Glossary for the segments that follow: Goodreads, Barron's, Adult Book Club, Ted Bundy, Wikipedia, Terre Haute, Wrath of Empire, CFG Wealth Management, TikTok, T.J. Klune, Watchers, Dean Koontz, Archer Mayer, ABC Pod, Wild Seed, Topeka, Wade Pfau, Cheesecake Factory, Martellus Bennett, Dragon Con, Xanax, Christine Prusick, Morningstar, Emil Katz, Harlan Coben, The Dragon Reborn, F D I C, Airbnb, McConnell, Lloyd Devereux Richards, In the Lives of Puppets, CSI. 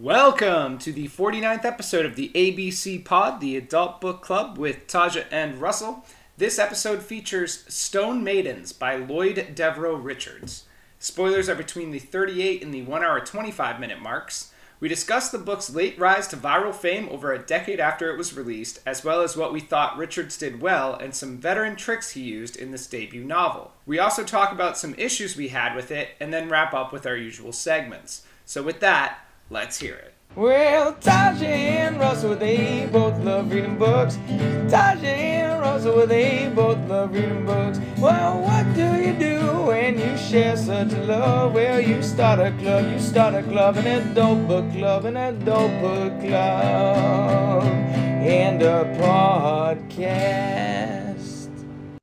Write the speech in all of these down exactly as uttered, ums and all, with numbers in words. Welcome to the forty-ninth episode of the A B C Pod, the Adult Book Club, with Taja and Russell. This episode features Stone Maidens by Lloyd Devereux Richards. Spoilers are between the thirty-eight and the one hour twenty-five minute marks. We discuss the book's late rise to viral fame over a decade after it was released, as well as what we thought Richards did well and some veteran tricks he used in this debut novel. We also talk about some issues we had with it, and then wrap up with our usual segments. So with that, let's hear it. Well, Taja and Russell, they both love reading books. Taja and Russell, they both love reading books. Well, what do you do when you share such love? Well, you start a club, you start a club, an adult book club, an adult book club, and a podcast.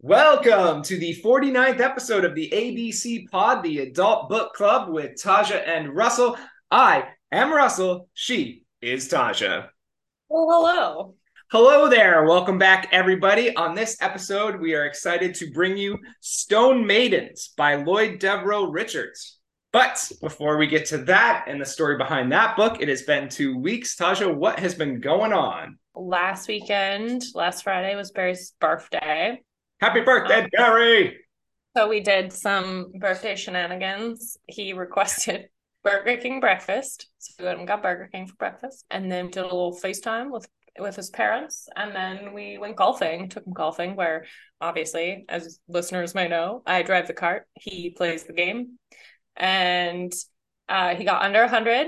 Welcome to the forty-ninth episode of the A B C Pod, the Adult Book Club, with Taja and Russell. I am Russell. She is Taja. Well, hello. Hello there. Welcome back, everybody. On this episode, we are excited to bring you Stone Maidens by Lloyd Devereux Richards. But before we get to that and the story behind that book, it has been two weeks. Taja, what has been going on? Last weekend, last Friday, was Barry's birthday. Happy birthday, um, Barry! So we did some birthday shenanigans. He requested Burger King breakfast, so we went and got Burger King for breakfast, and then did a little FaceTime with with his parents, and then we went golfing, took him golfing, where obviously, as listeners may know, I drive the cart, he plays the game, and uh, he got under one hundred,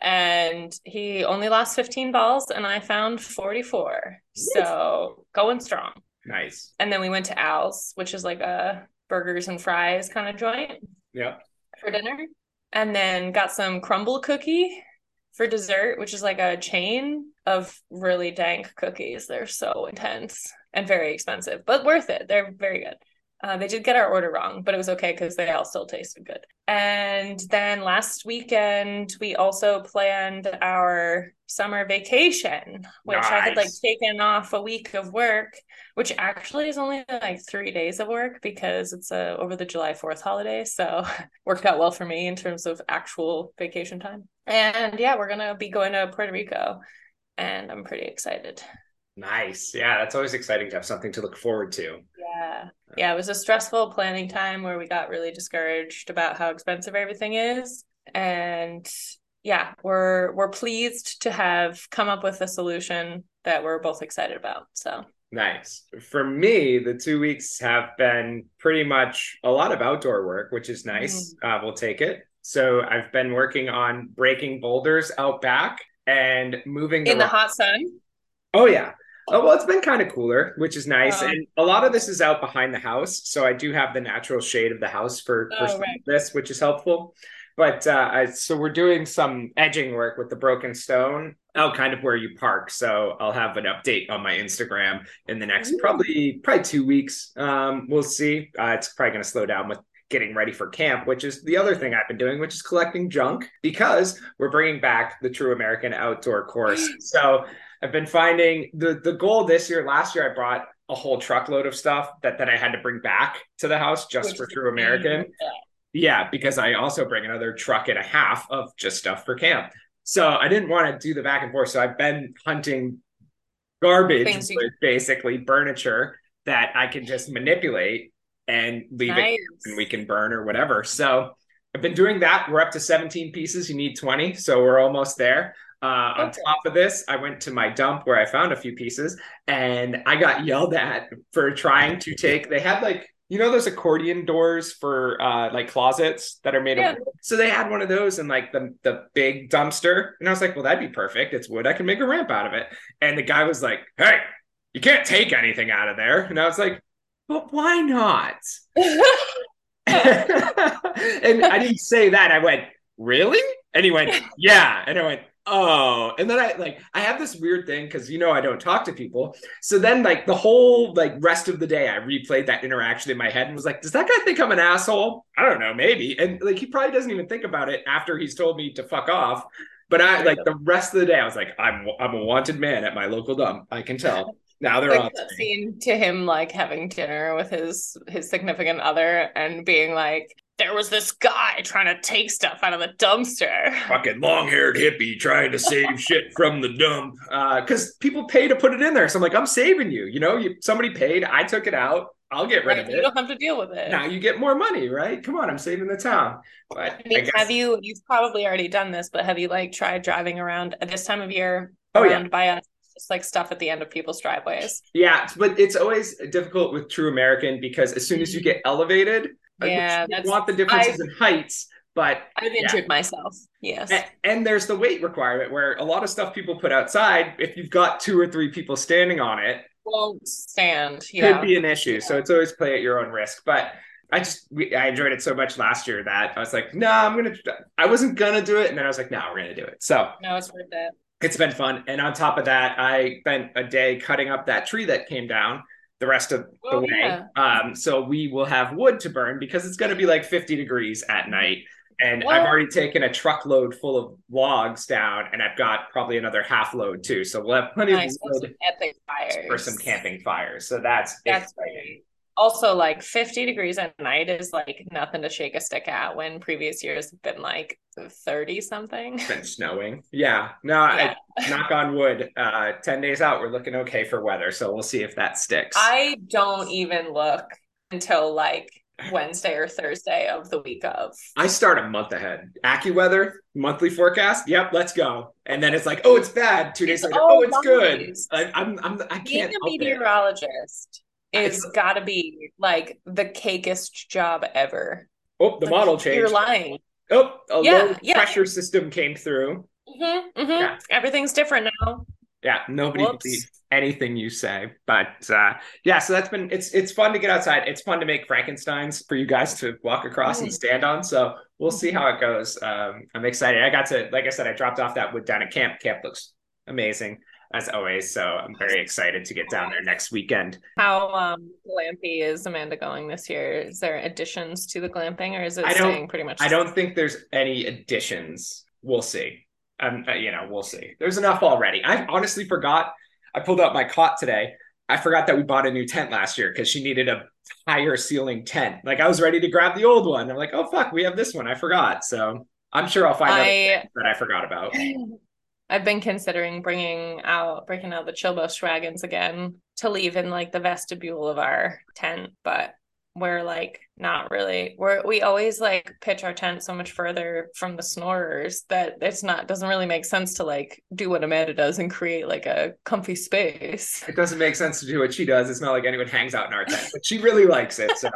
and he only lost fifteen balls, and I found forty-four, so going strong. Nice. And then we went to Al's, which is like a burgers and fries kind of joint. Yeah. For dinner. And then got some crumble cookie for dessert, which is like a chain of really dank cookies. They're so intense and very expensive, but worth it. They're very good. Uh, they did get our order wrong, but it was okay because they all still tasted good. And then last weekend, we also planned our summer vacation, which nice. I had like taken off a week of work, which actually is only like three days of work because it's uh, over the July fourth holiday. So worked out well for me in terms of actual vacation time. And yeah, we're going to be going to Puerto Rico, and I'm pretty excited. Nice. Yeah, that's always exciting to have something to look forward to. Yeah. Yeah, it was a stressful planning time where we got really discouraged about how expensive everything is. And yeah, we're we're pleased to have come up with a solution that we're both excited about. So nice. For me, the two weeks have been pretty much a lot of outdoor work, which is nice. Mm-hmm. Uh, we'll take it. So I've been working on breaking boulders out back and moving in the hot sun. Oh, yeah. Oh, well, it's been kind of cooler, which is nice. Um, and a lot of this is out behind the house. So I do have the natural shade of the house for, for oh, right. this, which is helpful. But uh, I, so we're doing some edging work with the broken stone. Oh, kind of where you park. So I'll have an update on my Instagram in the next probably probably two weeks. Um, we'll see. Uh, it's probably going to slow down with getting ready for camp, which is the other thing I've been doing, which is collecting junk because we're bringing back the True American Outdoor course. So I've been finding the, the goal this year. Last year, I brought a whole truckload of stuff that, that I had to bring back to the house just Which for True American. Yeah, because I also bring another truck and a half of just stuff for camp. So I didn't want to do the back and forth. So I've been hunting garbage, Fancy. with basically furniture that I can just manipulate and leave nice. it, and we can burn or whatever. So I've been doing that. We're up to seventeen pieces. You need twenty. So we're almost there. Uh, okay. On top of this, I went to my dump where I found a few pieces, and I got yelled at for trying to take, they had like, you know, those accordion doors for uh, like closets that are made yeah. of wood. So they had one of those in like the, the big dumpster. And I was like, well, that'd be perfect. It's wood. I can make a ramp out of it. And the guy was like, hey, you can't take anything out of there. And I was like, but why not? And I didn't say that. I went, really? And he went, yeah. And I went, oh. And then I like, I have this weird thing because, you know, I don't talk to people. So then like the whole like rest of the day, I replayed that interaction in my head and was like, does that guy think I'm an asshole? I don't know, maybe. And like, he probably doesn't even think about it after he's told me to fuck off. But I like the rest of the day, I was like, I'm I'm a wanted man at my local dump. I can tell. Now they're like that scene to him, like having dinner with his, his significant other and being like, there was this guy trying to take stuff out of the dumpster. Fucking long-haired hippie trying to save shit from the dump. Because uh, people pay to put it in there. So I'm like, I'm saving you. You know, you, somebody paid. I took it out. I'll get rid right, of it. You don't have to deal with it. Now you get more money, right? Come on, I'm saving the town. But I mean, I guess... have you, you've probably already done this, but have you like tried driving around at this time of year? Oh, yeah. By us, just like stuff at the end of people's driveways. Yeah, but it's always difficult with True American because as soon as you get elevated, yeah, you want the differences I've, in heights, but I've yeah. injured myself. Yes. And, and there's the weight requirement where a lot of stuff people put outside, if you've got two or three people standing on it, won't stand. Yeah. Could be an issue. Yeah. So it's always play at your own risk. But I just we, I enjoyed it so much last year that I was like, no, nah, I'm gonna. I wasn't gonna do it, and then I was like, no, nah, we're gonna do it. So no, it's worth it. It's been fun, and on top of that, I spent a day cutting up that tree that came down the rest of the oh, way. Yeah. Um, so we will have wood to burn because it's gonna be like fifty degrees at night, and what? I've already taken a truckload full of logs down, and I've got probably another half load too. So we'll have plenty nice. of wood epic fires. for some camping fires. So that's that's exciting. Great. Also, like fifty degrees at night is like nothing to shake a stick at when previous years have been like thirty something. It's been snowing. Yeah. No, yeah. I, knock on wood. Uh, ten days out, we're looking okay for weather. So we'll see if that sticks. I don't even look until like Wednesday or Thursday of the week of. I start a month ahead. AccuWeather, monthly forecast. Yep, let's go. And then it's like, oh, it's bad. Two days it's later, oh, it's good. I, I'm, I'm, I can't. Being a meteorologist. It's got to be like the cakest job ever. Oh, the like, model changed. You're lying. Oh, a yeah, low yeah. pressure system came through. Mm-hmm, mm-hmm. Yeah. Everything's different now. Yeah, nobody Whoops. believes anything you say. But uh, yeah, so that's been, it's it's fun to get outside. It's fun to make Frankensteins for you guys to walk across mm-hmm. and stand on. So we'll see how it goes. Um, I'm excited. I got to, like I said, I dropped off that wood down at camp. Camp looks amazing, as always, so I'm very excited to get down there next weekend. How um, glampy is Amanda going this year? Is there additions to the glamping, or is it staying pretty much? I don't think there's any additions. We'll see. Um, you know, we'll see. There's enough already. I honestly forgot. I pulled out my cot today. I forgot that we bought a new tent last year because she needed a higher ceiling tent. Like I was ready to grab the old one. I'm like, oh fuck, we have this one. I forgot. So I'm sure I'll find I... out that I forgot about. I've been considering bringing out, breaking out the Chillbush wagons again to leave in like the vestibule of our tent, but we're like not really. We're we always like pitch our tent so much further from the snorers that it's not doesn't really make sense to like do what Amanda does and create like a comfy space. It doesn't make sense to do what she does. It's not like anyone hangs out in our tent, but she really likes it. So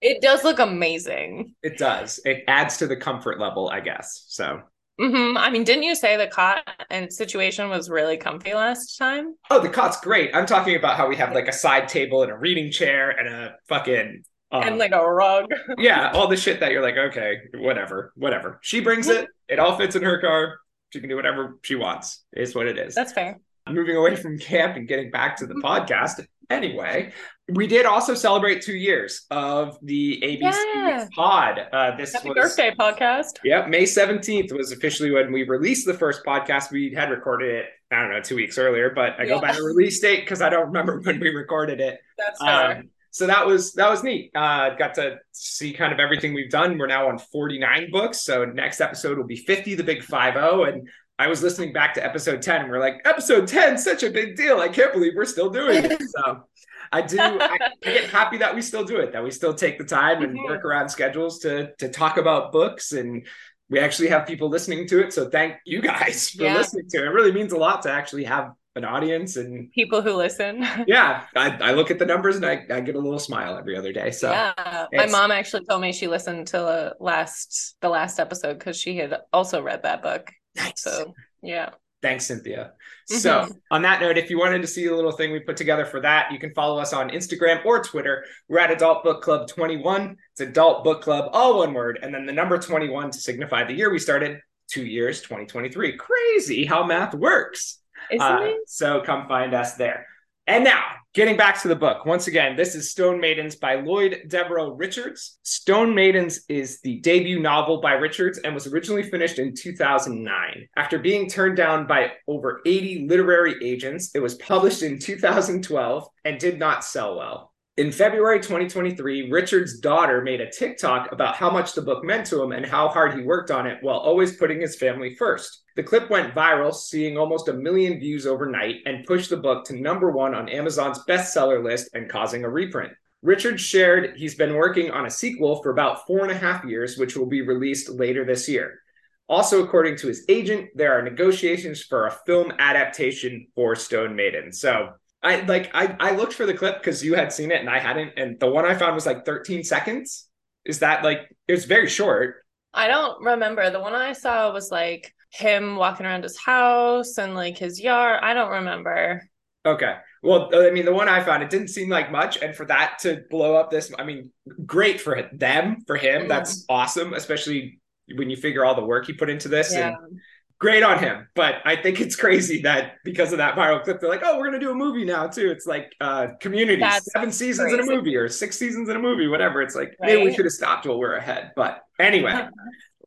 it does look amazing. It does. It adds to the comfort level, I guess. So. Mm-hmm. I mean, didn't you say the cot and situation was really comfy last time? Oh, the cot's great. I'm talking about how we have like a side table and a reading chair and a fucking... Um, and like a rug. Yeah, all the shit that you're like, okay, whatever, whatever. She brings it. It all fits in her car. She can do whatever she wants. It's what it is. That's fair. Moving away from camp and getting back to the podcast. Anyway, we did also celebrate two years of the A B C yeah. Pod. Uh, this Happy was, birthday podcast. Yep, May seventeenth was officially when we released the first podcast. We had recorded it, I don't know, two weeks earlier, but I yeah. go by the release date because I don't remember when we recorded it. That's fair. Um, so that was that was neat. Uh, got to see kind of everything we've done. We're now on forty-nine books, so next episode will be fifty, the big five oh, and I was listening back to episode ten and we're like, episode ten, such a big deal. I can't believe we're still doing it. So I do, I, I get happy that we still do it, that we still take the time and mm-hmm. work around schedules to, to talk about books. And we actually have people listening to it. So thank you guys for yeah. listening to it. It really means a lot to actually have an audience and people who listen. yeah. I, I look at the numbers and I, I get a little smile every other day. So yeah. my mom actually told me she listened to the last, the last episode because she had also read that book. Nice. So, yeah. Thanks, Cynthia. Mm-hmm. So on that note, if you wanted to see a little thing we put together for that, you can follow us on Instagram or Twitter. We're at Adult Book Club twenty-one. It's Adult Book Club, all one word. And then the number twenty-one to signify the year we started, two years, twenty twenty-three. Crazy how math works. Isn't uh, it? So come find us there. And now, getting back to the book. Once again, this is Stone Maidens by Lloyd Devereux Richards. Stone Maidens is the debut novel by Richards and was originally finished in two thousand nine. After being turned down by over eighty literary agents, it was published in two thousand twelve and did not sell well. In February twenty twenty-three, Richards' daughter made a TikTok about how much the book meant to him and how hard he worked on it while always putting his family first. The clip went viral, seeing almost a million views overnight, and pushed the book to number one on Amazon's bestseller list and causing a reprint. Richards shared he's been working on a sequel for about four and a half years, which will be released later this year. Also, according to his agent, there are negotiations for a film adaptation for Stone Maiden. So... I like I, I looked for the clip because you had seen it and I hadn't, and the one I found was like thirteen seconds. Is that like, it was very short. I don't remember. The one I saw was like him walking around his house and like his yard. I don't remember. Okay. Well, I mean, the one I found, it didn't seem like much, and for that to blow up this, I mean, great for them, for him. Mm-hmm. That's awesome, especially when you figure all the work he put into this. Yeah. And great on him, but I think it's crazy that because of that viral clip, they're like, oh, we're going to do a movie now, too. It's like uh, Community, That's seven seasons crazy. in a movie or six seasons in a movie, whatever. It's like, right? Maybe we should have stopped while we're ahead. But anyway,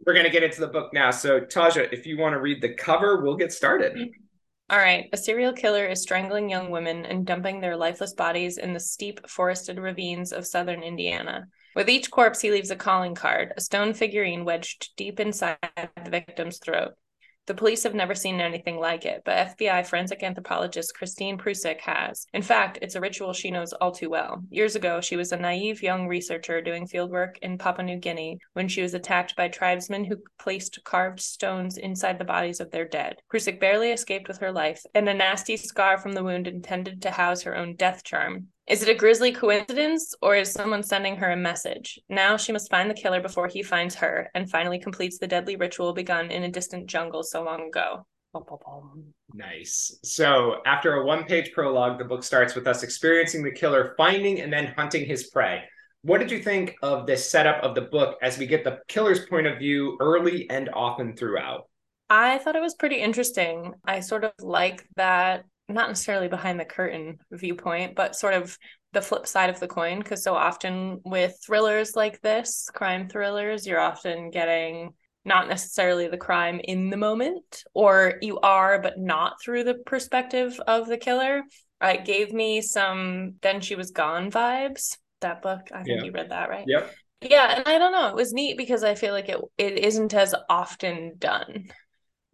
we're going to get into the book now. So, Taja, if you want to read the cover, we'll get started. All right. A serial killer is strangling young women and dumping their lifeless bodies in the steep, forested ravines of southern Indiana. With each corpse, he leaves a calling card, a stone figurine wedged deep inside the victim's throat. The police have never seen anything like it, but F B I forensic anthropologist Christine Prusick has. In fact, it's a ritual she knows all too well. Years ago, she was a naive young researcher doing fieldwork in Papua New Guinea when she was attacked by tribesmen who placed carved stones inside the bodies of their dead. Prusick barely escaped with her life, and a nasty scar from the wound intended to house her own death charm. Is it a grisly coincidence, or is someone sending her a message? Now she must find the killer before he finds her, and finally completes the deadly ritual begun in a distant jungle so long ago. Nice. So after a one-page prologue, the book starts with us experiencing the killer finding and then hunting his prey. What did you think of this setup of the book as we get the killer's point of view early and often throughout? I thought it was pretty interesting. I sort of like that. Not necessarily behind the curtain viewpoint, but sort of the flip side of the coin, because so often with thrillers like this, crime thrillers, you're often getting not necessarily the crime in the moment, or you are, but not through the perspective of the killer. It gave me some Then She Was Gone vibes. That book, I think yeah. you read that, right? Yep. Yeah, and I don't know. It was neat because I feel like it it isn't as often done.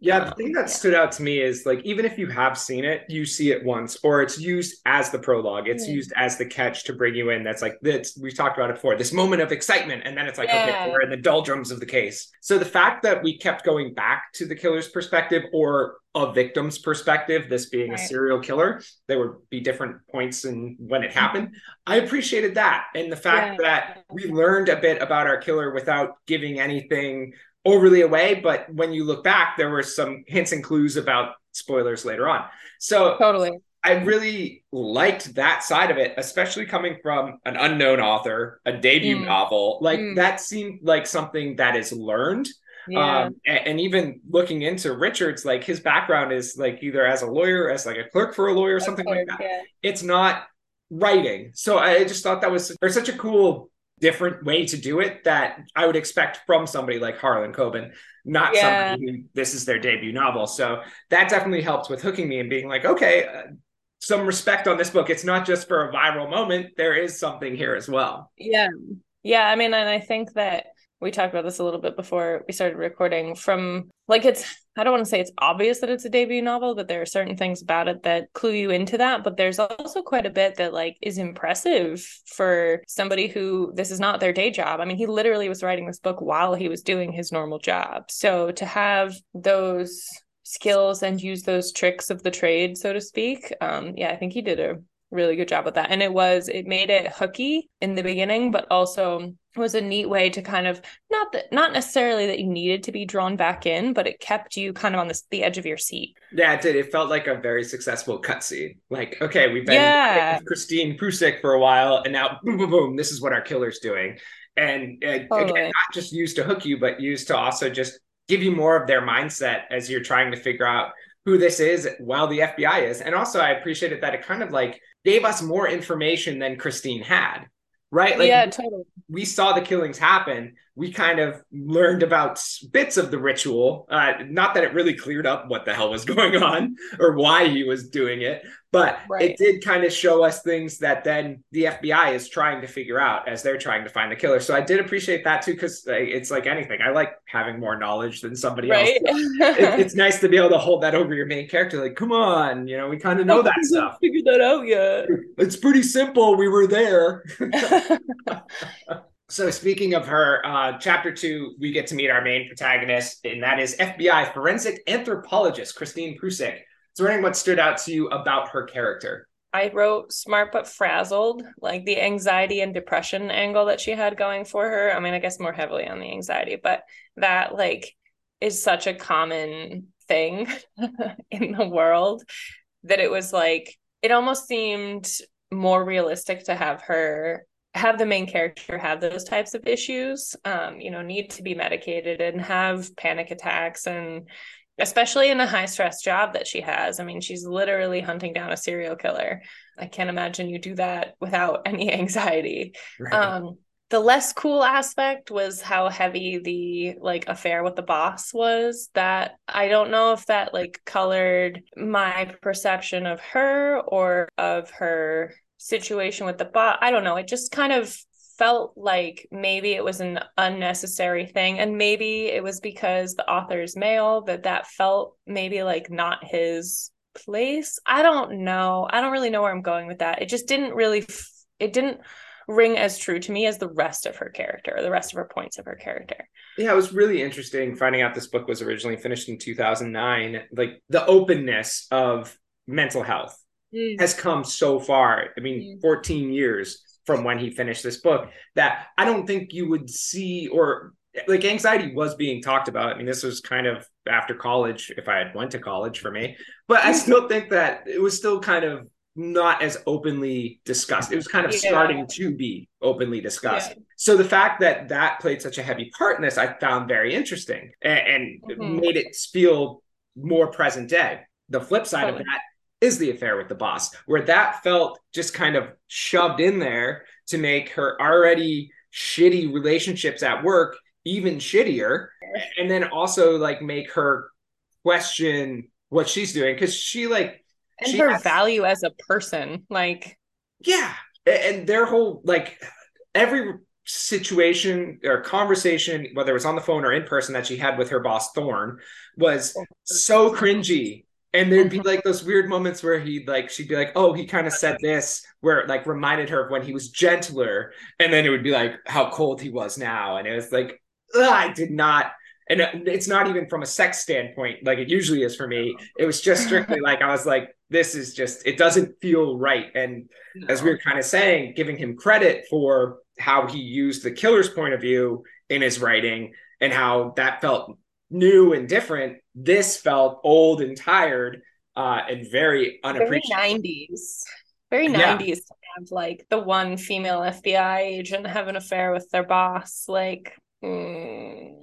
Yeah, the thing that yeah. stood out to me is, like, even if you have seen it, you see it once, or it's used as the prologue. It's mm. used as the catch to bring you in. That's like, that's, we've talked about it before, this moment of excitement. And then it's like, yeah. okay, we're in the doldrums of the case. So the fact that we kept going back to the killer's perspective or a victim's perspective, this being right. a serial killer, there would be different points in when it happened. I appreciated that. And the fact yeah. that we learned a bit about our killer without giving anything overly away, but when you look back, there were some hints and clues about spoilers later on. So totally, I really liked that side of it, especially coming from an unknown author, a debut mm. novel. Like mm. that seemed like something that is learned. Yeah. Um, and, and even looking into Richards, like his background is like either as a lawyer, as like a clerk for a lawyer, or something clerk, like that. Yeah. It's not writing. So I just thought that was or such a cool different way to do it that I would expect from somebody like Harlan Coben, not yeah. somebody who this is their debut novel. So that definitely helped with hooking me and being like, okay, uh, some respect on this book. It's not just for a viral moment. There is something here as well. Yeah. Yeah. I mean, and I think that we talked about this a little bit before we started recording from like, it's, I don't want to say it's obvious that it's a debut novel, but there are certain things about it that clue you into that. But there's also quite a bit that like is impressive for somebody who this is not their day job. I mean, he literally was writing this book while he was doing his normal job. So to have those skills and use those tricks of the trade, so to speak. Um, yeah, I think he did a really good job with that. And it was, it made it hooky in the beginning, but also was a neat way to kind of not that not necessarily that you needed to be drawn back in, but it kept you kind of on the, the edge of your seat. Yeah, it did. It felt like a very successful cutscene. Like, okay, we've been yeah. with Christine Prusick for a while, and now boom, boom, boom, this is what our killer's doing. And uh, totally. Again, not just used to hook you, but used to also just give you more of their mindset as you're trying to figure out who this is while the F B I is. And also I appreciated that it kind of like gave us more information than Christine had. Right? Like, yeah, totally. We saw the killings happen, we kind of learned about bits of the ritual. Uh, not that it really cleared up what the hell was going on or why he was doing it, but right. It did kind of show us things that then the F B I is trying to figure out as they're trying to find the killer. So I did appreciate that too, because it's like anything. I like having more knowledge than somebody right. else. it, it's nice to be able to hold that over your main character. Like, come on, you know, we kind of know that stuff. Figured that out yet. It's pretty simple. We were there. So speaking of her, uh, chapter two, we get to meet our main protagonist, and that is F B I forensic anthropologist Christine Prusick. So wondering what stood out to you about her character. I wrote smart but frazzled, like the anxiety and depression angle that she had going for her. I mean, I guess more heavily on the anxiety, but that like is such a common thing in the world that it was like, it almost seemed more realistic to have her have the main character have those types of issues, um, you know, need to be medicated and have panic attacks, and especially in the high stress job that she has. I mean, she's literally hunting down a serial killer. I can't imagine you do that without any anxiety. Right. Um, the less cool aspect was how heavy the like affair with the boss was. That I don't know if that like colored my perception of her or of her situation with the bot. I don't know. It just kind of felt like maybe it was an unnecessary thing. And maybe it was because the author is male, but that felt maybe like not his place. I don't know. I don't really know where I'm going with that. It just didn't really, it didn't ring as true to me as the rest of her character, or the rest of her points of her character. Yeah, it was really interesting finding out this book was originally finished in two thousand nine. Like the openness of mental health has come so far. I mean, fourteen years from when he finished this book, that I don't think you would see, or like anxiety was being talked about. I mean, this was kind of after college, if I had went to college for me, but I still think that it was still kind of not as openly discussed. It was kind of yeah. starting to be openly discussed. Yeah. So the fact that that played such a heavy part in this, I found very interesting and, and mm-hmm. made it feel more present day. The flip side totally. Of that is the affair with the boss, where that felt just kind of shoved in there to make her already shitty relationships at work even shittier. And then also like make her question what she's doing. Cause she like, and she her has, value as a person, like, yeah. And their whole, like every situation or conversation, whether it was on the phone or in person, that she had with her boss Thorne was so cringy. And there'd be like those weird moments where he'd like, she'd be like, oh, he kind of said this, where it like reminded her of when he was gentler. And then it would be like how cold he was now. And it was like, I did not. And it's not even from a sex standpoint, like it usually is for me. It was just strictly like, I was like, this is just, it doesn't feel right. And no. as we were kind of saying, giving him credit for how he used the killer's point of view in his writing and how that felt new and different. This felt old and tired, uh, and very unappreciated. Very nineties. Very nineties yeah. to have like the one female F B I agent have an affair with their boss. Like, mm.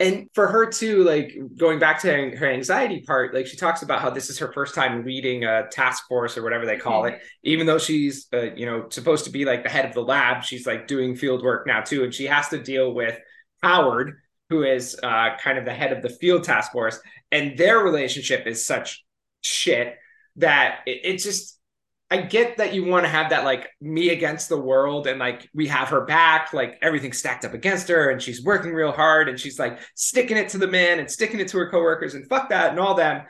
And for her too, like going back to her anxiety part, like she talks about how this is her first time leading a task force or whatever they call mm-hmm. it. Even though she's, uh, you know, supposed to be like the head of the lab, she's like doing field work now too. And she has to deal with Howard, who is uh, kind of the head of the field task force, and their relationship is such shit that it, it just, I get that you want to have that like me against the world and like we have her back, like everything's stacked up against her and she's working real hard and she's like sticking it to the man and sticking it to her coworkers and fuck that and all them.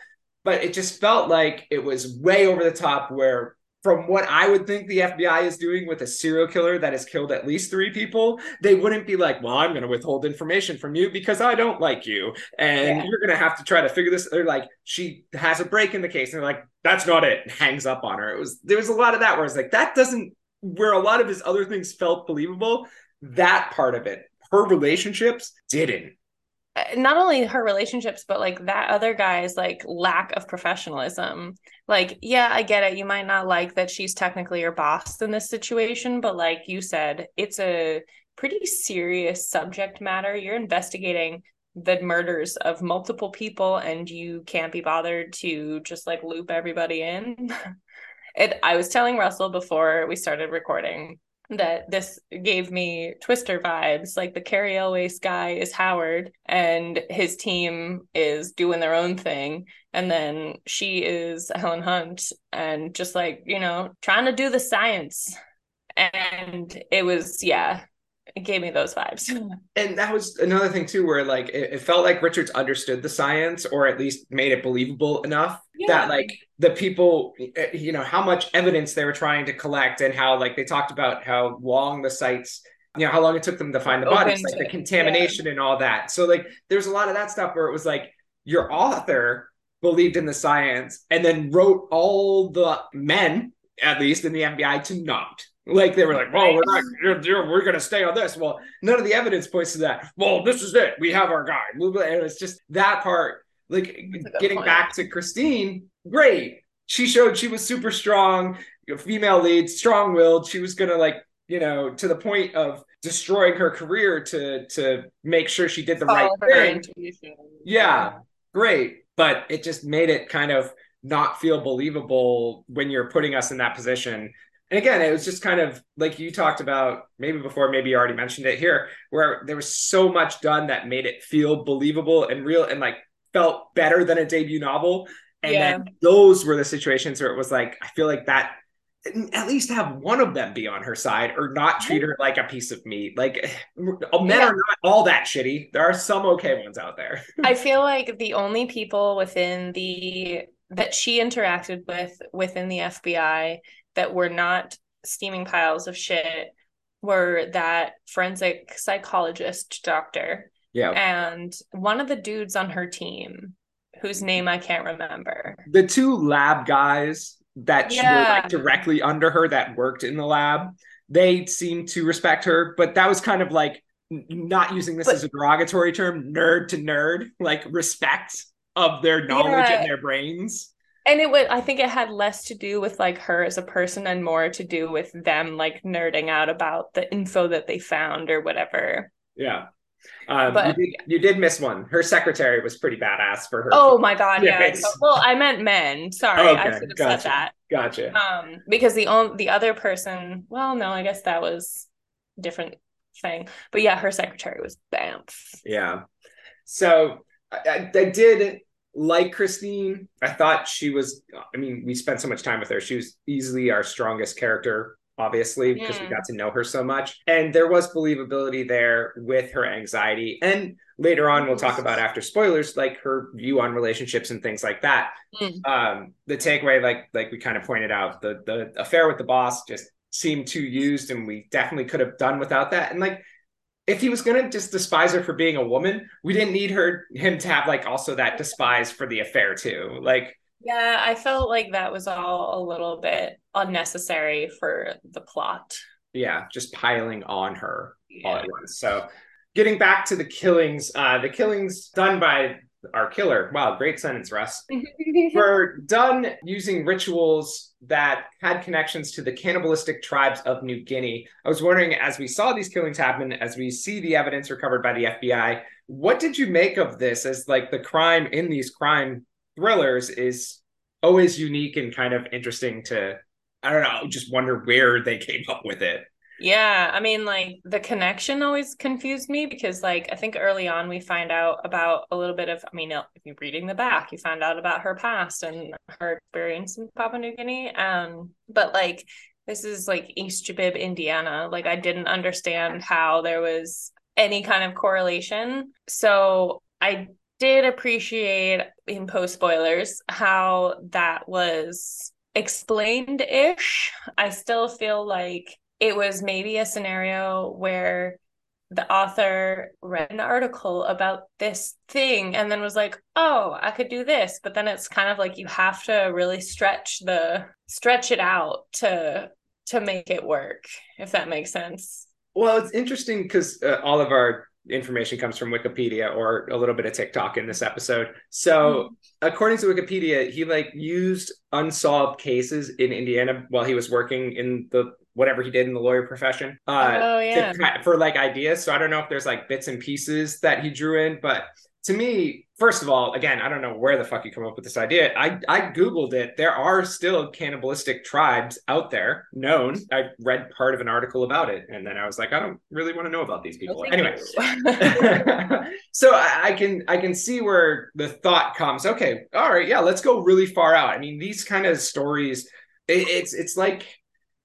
But it just felt like it was way over the top, where from what I would think the F B I is doing with a serial killer that has killed at least three people, they wouldn't be like, well, I'm going to withhold information from you because I don't like you. And yeah. you're going to have to try to figure this. They're like, she has a break in the case. And they're like, that's not it. Hangs up on her. It was, there was a lot of that where it's like, that doesn't, where a lot of his other things felt believable. That part of it, her relationships didn't. Not only her relationships, but like that other guy's like lack of professionalism. Like, yeah, I get it. You might not like that she's technically your boss in this situation, but like you said, it's a pretty serious subject matter. You're investigating the murders of multiple people and you can't be bothered to just like loop everybody in. It, I was telling Russell before we started recording that this gave me Twister vibes. Like, the Carrie Elwes guy is Howard, and his team is doing their own thing. And then she is Helen Hunt, and just, like, you know, trying to do the science. And it was, yeah, it gave me those vibes. And that was another thing too, where like it, it felt like Richards understood the science, or at least made it believable enough yeah. that like the people, you know, how much evidence they were trying to collect, and how like they talked about how long the sites, you know, how long it took them to find the bodies, like the contamination yeah. and all that. So like there's a lot of that stuff where it was like your author believed in the science and then wrote all the men, at least in the F B I, to not. Like, they were like, well, we're not, you're, you're, we're going to stay on this. Well, none of the evidence points to that. Well, this is it. We have our guy. And it's just that part, like getting point. Back to Christine. Great. She showed she was super strong, female lead, strong willed. She was going to like, you know, to the point of destroying her career to, to make sure she did the Follow right thing. Yeah, yeah. Great. But it just made it kind of not feel believable when you're putting us in that position. And again, it was just kind of like you talked about maybe before, maybe you already mentioned it here, where there was so much done that made it feel believable and real and like felt better than a debut novel. And yeah. then those were the situations where it was like, I feel like that, at least have one of them be on her side or not treat her like a piece of meat. Like men yeah. are not all that shitty. There are some okay ones out there. I feel like the only people within the, that she interacted with within the F B I that were not steaming piles of shit were that forensic psychologist doctor. Yeah. And one of the dudes on her team, whose name I can't remember. The two lab guys that yeah. were like directly under her that worked in the lab, they seemed to respect her, but that was kind of like, not using this but, as a derogatory term, nerd to nerd, like respect of their knowledge yeah. and their brains. And it would, I think it had less to do with like her as a person and more to do with them like nerding out about the info that they found or whatever. Yeah. Um, but, you, did, you did miss one. Her secretary was pretty badass for her. Oh my God. Yeah. So, well, I meant men. Sorry. Okay, I should have gotcha, said that. Gotcha. Um, because the only, the other person, well, no, I guess that was a different thing, but yeah, her secretary was bamf. Yeah. So I, I, I did like Christine. I thought she was, I mean, we spent so much time with her. She was easily our strongest character, obviously, because yeah. we got to know her so much. And there was believability there with her anxiety. And later on, we'll talk about after spoilers, like her view on relationships and things like that. Mm. Um, the takeaway, like like we kind of pointed out, the the affair with the boss just seemed too used, and we definitely could have done without that. And like, if he was going to just despise her for being a woman, we didn't need her, him to have like also that despise for the affair too. Like, yeah, I felt like that was all a little bit unnecessary for the plot. Yeah. Just piling on her yeah. all at once. So getting back to the killings, uh, the killings done by our killer. Wow. Great sentence, Russ. Were done using rituals that had connections to the cannibalistic tribes of New Guinea. I was wondering, as we saw these killings happen, as we see the evidence recovered by the F B I, what did you make of this, as like the crime in these crime thrillers is always unique and kind of interesting to, I don't know, just wonder where they came up with it. Yeah, I mean, like, the connection always confused me because, like, I think early on we find out about a little bit of, I mean, if you're reading the back, you find out about her past and her experience in Papua New Guinea. Um, but, like, this is, like, East Jabib, Indiana. Like, I didn't understand how there was any kind of correlation. So I did appreciate, in post-spoilers, how that was explained-ish. I still feel like it was maybe a scenario where the author read an article about this thing and then was like, oh, I could do this. But then it's kind of like you have to really stretch the stretch it out to to make it work, if that makes sense. Well, it's interesting because uh, all of our information comes from Wikipedia or a little bit of TikTok in this episode. So mm-hmm. according to Wikipedia, he like used unsolved cases in Indiana while he was working in the whatever he did in the lawyer profession uh oh, yeah. to, for like ideas. So I don't know if there's like bits and pieces that he drew in, but to me, first of all, again, I don't know where the fuck you come up with this idea. I, I Googled it. There are still cannibalistic tribes out there known. I read part of an article about it. And then I was like, I don't really want to know about these people. No, anyway, so I, I can I can see where the thought comes. Okay, all right. Yeah, let's go really far out. I mean, these kind of stories, it, it's it's like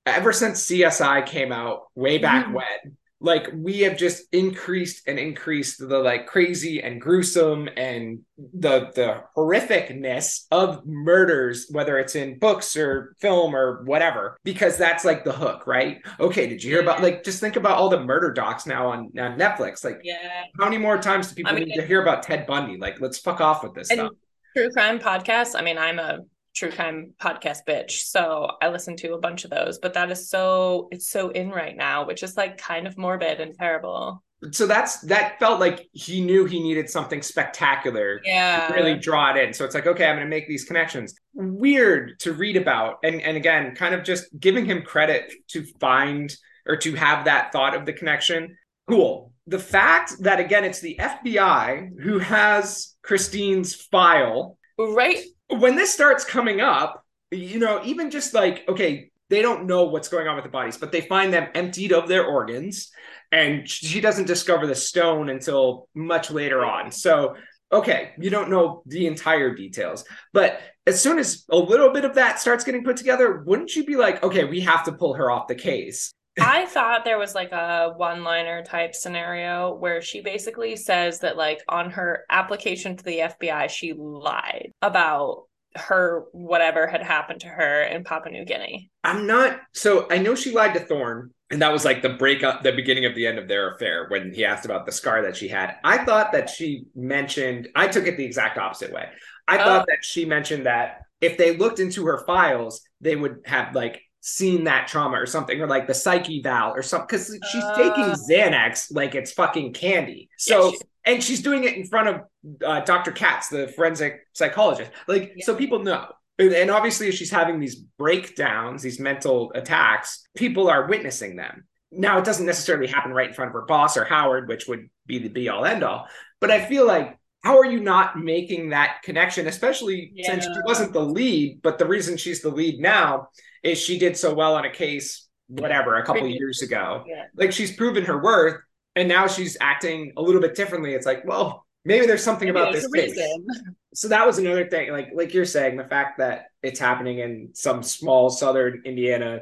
ever since C S I came out way back mm. when. Like, we have just increased and increased the, like, crazy and gruesome and the the horrificness of murders, whether it's in books or film or whatever, because that's, like, the hook, right? Okay, did you hear yeah. about, like, just think about all the murder docs now on, on Netflix. Like, yeah. how many more times do people I mean, need to hear about Ted Bundy? Like, let's fuck off with this stuff. True crime podcasts, I mean, I'm a true crime podcast bitch, so I listen to a bunch of those, but that is so it's so in right now, which is like kind of morbid and terrible. So that's that felt like he knew he needed something spectacular yeah to really draw it in. So it's like, okay, I'm gonna make these connections. Weird to read about, and and again, kind of just giving him credit to find or to have that thought of the connection. Cool. The fact that, again, it's the F B I who has Christine's file, right? When this starts coming up, you know, even just like, okay, they don't know what's going on with the bodies, but they find them emptied of their organs, and she doesn't discover the stone until much later on. So, okay, you don't know the entire details, but as soon as a little bit of that starts getting put together, wouldn't you be like, okay, we have to pull her off the case? I thought there was like a one-liner type scenario where she basically says that, like, on her application to the F B I, she lied about her, whatever had happened to her in Papua New Guinea. I'm not, so I know she lied to Thorne, and that was like the breakup, the beginning of the end of their affair when he asked about the scar that she had. I thought that she mentioned, I took it the exact opposite way. I oh. thought that she mentioned that if they looked into her files, they would have like seen that trauma or something, or like the psyche valve or something, because she's uh, taking Xanax like it's fucking candy. So yeah, she, and she's doing it in front of uh, Doctor Katz, the forensic psychologist, like yeah. so people know. And obviously, if she's having these breakdowns, these mental attacks, people are witnessing them. Now, it doesn't necessarily happen right in front of her boss or Howard, which would be the be all end all, but I feel like, how are you not making that connection, especially yeah. since she wasn't the lead, but the reason she's the lead now is she did so well on a case, whatever, a couple of years ago. Yeah. Like, she's proven her worth, and now she's acting a little bit differently. It's like, well, maybe there's something maybe about there's this case. Reason. So that was another thing, like like you're saying, the fact that it's happening in some small southern Indiana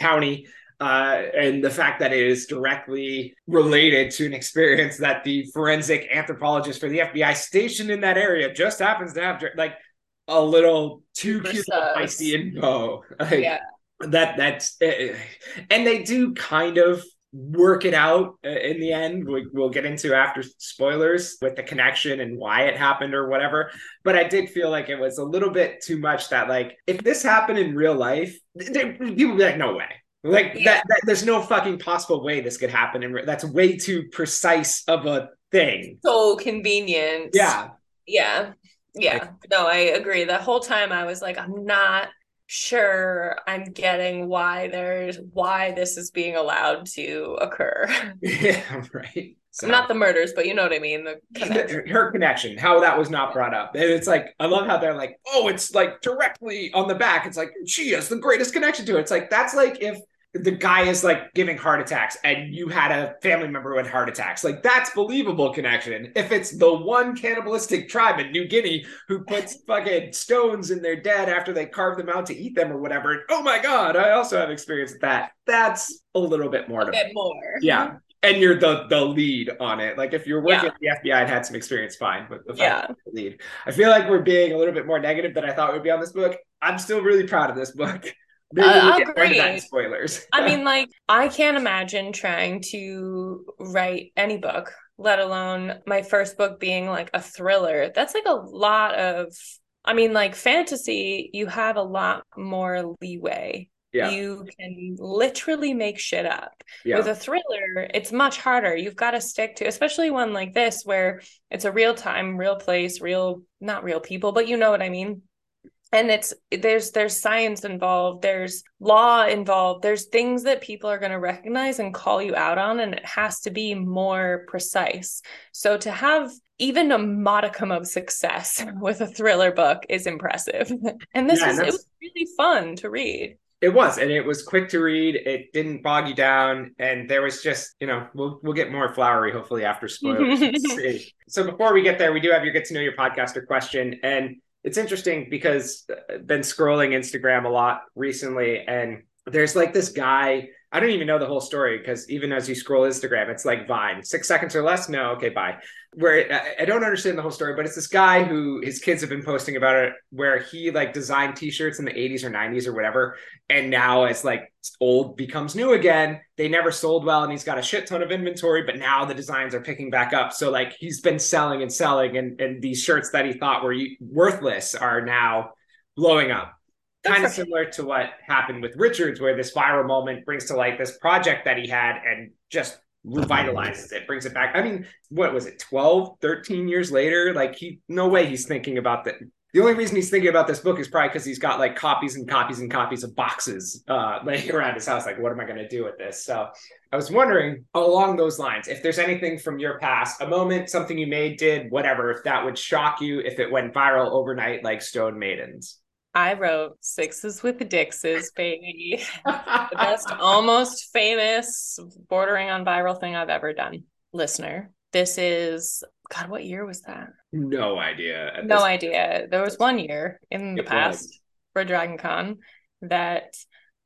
county, Uh, and the fact that it is directly related to an experience that the forensic anthropologist for the F B I stationed in that area just happens to have, like, a little too cute spicy info. Like, yeah. That that's it. And they do kind of work it out in the end. We, we'll get into after spoilers with the connection and why it happened or whatever. But I did feel like it was a little bit too much that, like, if this happened in real life, they, people would be like, no way. Like yeah. that, that, there's no fucking possible way this could happen, and that's way too precise of a thing. So convenient. Yeah, yeah, yeah. Like, no, I agree. The whole time I was like, I'm not sure I'm getting why there's why this is being allowed to occur. Yeah, right. So, not the murders, but you know what I mean. The connection. Her connection, how that was not brought up, and it's like, I love how they're like, oh, it's like directly on the back. It's like, she has the greatest connection to it. It's like, that's like if the guy is like giving heart attacks and you had a family member with heart attacks, like, that's believable connection. If it's the one cannibalistic tribe in New Guinea who puts fucking stones in their dead after they carve them out to eat them or whatever, and, oh my God, I also have experience with that. That's a little bit more. A bit more. Yeah. And you're the the lead on it. Like, if you're working yeah. at the F B I and had some experience, fine. But the yeah. lead, I feel like we're being a little bit more negative than I thought would be on this book. I'm still really proud of this book. Uh, agree. Spoilers. I mean, like, I can't imagine trying to write any book, let alone my first book being like a thriller. That's like a lot of, I mean, like, fantasy, you have a lot more leeway. Yeah. You can literally make shit up. Yeah. With a thriller, it's much harder. You've got to stick to, especially one like this, where it's a real time, real place, real, not real people, but you know what I mean? And it's there's there's science involved, there's law involved, there's things that people are going to recognize and call you out on, and it has to be more precise. So to have even a modicum of success with a thriller book is impressive. And this yeah, was, it was really fun to read. It was, and it was quick to read. It didn't bog you down, and there was just, you know, we'll we'll get more flowery hopefully after spoilers. So before we get there, we do have your Get to Know Your Podcaster question, and it's interesting because I've been scrolling Instagram a lot recently, and there's like this guy, I don't even know the whole story because even as you scroll Instagram, it's like Vine, six seconds or less. No. Okay. Bye. Where I, I don't understand the whole story, but it's this guy who his kids have been posting about it, where he like designed t-shirts in the eighties or nineties or whatever. And now it's like old becomes new again. They never sold well. And he's got a shit ton of inventory, but now the designs are picking back up. So like he's been selling and selling, and, and these shirts that he thought were worthless are now blowing up. Kind of similar to what happened with Richards, where this viral moment brings to light this project that he had and just revitalizes it, brings it back. I mean, what was it, twelve, thirteen years later? Like, he, no way he's thinking about that. The only reason he's thinking about this book is probably because he's got like copies and copies and copies of boxes uh, laying around his house. Like, what am I going to do with this? So I was wondering along those lines, if there's anything from your past, a moment, something you made, did, whatever, if that would shock you if it went viral overnight like Stone Maidens. I wrote Sixes with the Dixes, baby. The best almost famous bordering on viral thing I've ever done. Listener, this is, God, what year was that? No idea. No idea. There was one year in the past for Dragon Con that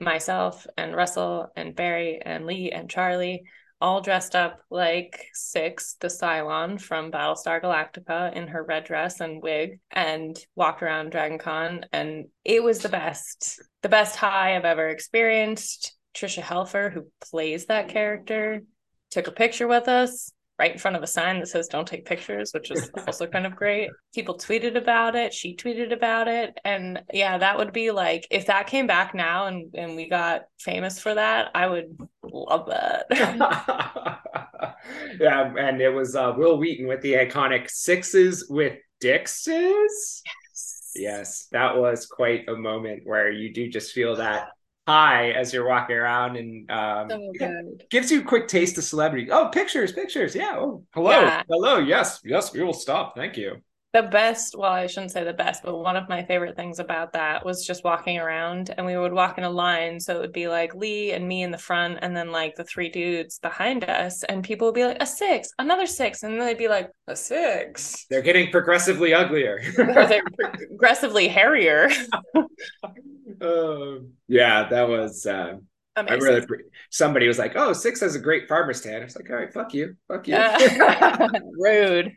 myself and Russell and Barry and Lee and Charlie all dressed up like Six, the Cylon from Battlestar Galactica, in her red dress and wig, and walked around Dragon Con. And it was the best, the best high I've ever experienced. Tricia Helfer, who plays that character, took a picture with us right in front of a sign that says don't take pictures, which is also kind of great. People tweeted about it. She tweeted about it. And yeah, that would be like, if that came back now and, and we got famous for that, I would love that. Yeah. And it was uh, Will Wheaton with the iconic Sixes with Dixes. Yes. Yes. That was quite a moment where you do just feel that high as you're walking around, and um so gives you a quick taste of celebrity. Oh, pictures, pictures. Yeah. Oh, hello. Yeah. Hello. Yes. Yes. We will stop. Thank you. The best, well, I shouldn't say the best, but one of my favorite things about that was just walking around, and we would walk in a line. So it would be like Lee and me in the front, and then like the three dudes behind us, and people would be like, a six, another six. And then they'd be like, a six. They're getting progressively uglier. Or they're progressively hairier. Uh, yeah, that was, uh, I really, pre- somebody was like, oh, Six has a great farmer stand. I was like, all right, fuck you. Fuck you. Uh, rude.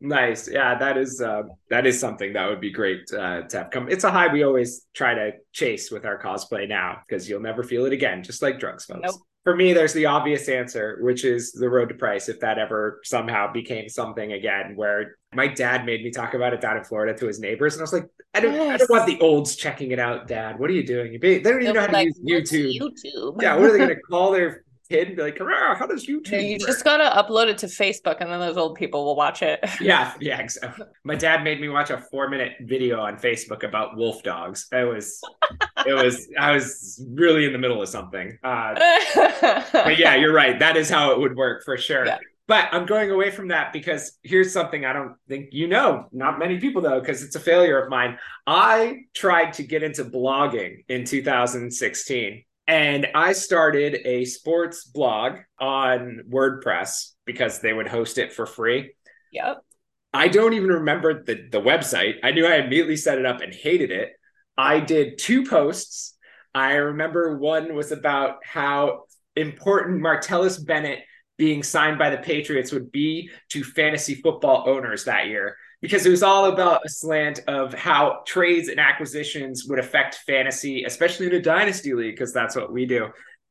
Nice. Yeah, that is uh, that is something that would be great uh, to have come. It's a high we always try to chase with our cosplay now, because you'll never feel it again, just like drugs, folks. Nope. For me, there's the obvious answer, which is The Road to Price, if that ever somehow became something again, where my dad made me talk about it down in Florida to his neighbors. And I was like, I don't, yes. I don't want the olds checking it out, Dad. What are you doing? You be, they don't even know how like, to use YouTube. YouTube. Yeah, what are they going to call their kid and be like, how does YouTube yeah, you work? Just gotta upload it to Facebook, and then those old people will watch it. yeah yeah exactly. My dad made me watch a four minute video on Facebook about wolf dogs. I was it was I was really in the middle of something, uh but yeah, you're right, that is how it would work for sure. Yeah. But I'm going away from that because here's something I don't think you know. Not many people know, because it's a failure of mine. I tried to get into blogging in two thousand sixteen. And I started a sports blog on WordPress because they would host it for free. Yep. I don't even remember the, the website. I knew I immediately set it up and hated it. I did two posts. I remember one was about how important Martellus Bennett being signed by the Patriots would be to fantasy football owners that year, because it was all about a slant of how trades and acquisitions would affect fantasy, especially in a dynasty league, because that's what we do.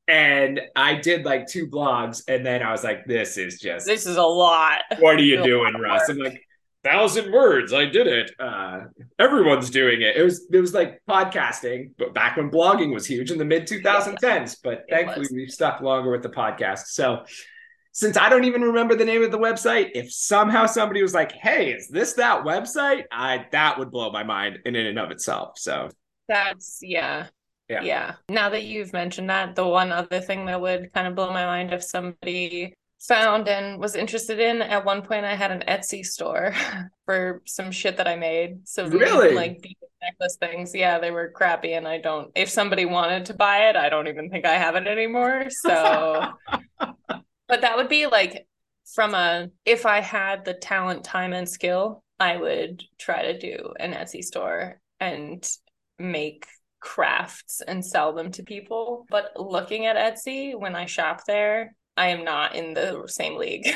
And I did like two blogs, and then I was like, this is just... This is a lot. What are you doing, Russ? I'm like, thousand words, I did it. Uh, everyone's doing it. It was it was like podcasting, but back when blogging was huge in the mid twenty tens. But thankfully, we've stuck longer with the podcast. So... since I don't even remember the name of the website, if somehow somebody was like, hey, is this that website? I that would blow my mind in and of itself. So that's, yeah. Yeah. yeah. Now that you've mentioned that, the one other thing that would kind of blow my mind if somebody found and was interested in, at one point I had an Etsy store for some shit that I made. So really? Even, like beaded necklace things. Yeah, they were crappy, and I don't, if somebody wanted to buy it, I don't even think I have it anymore. So, but that would be like from a, if I had the talent, time, and skill, I would try to do an Etsy store and make crafts and sell them to people. But looking at Etsy when I shop there, I am not in the same league.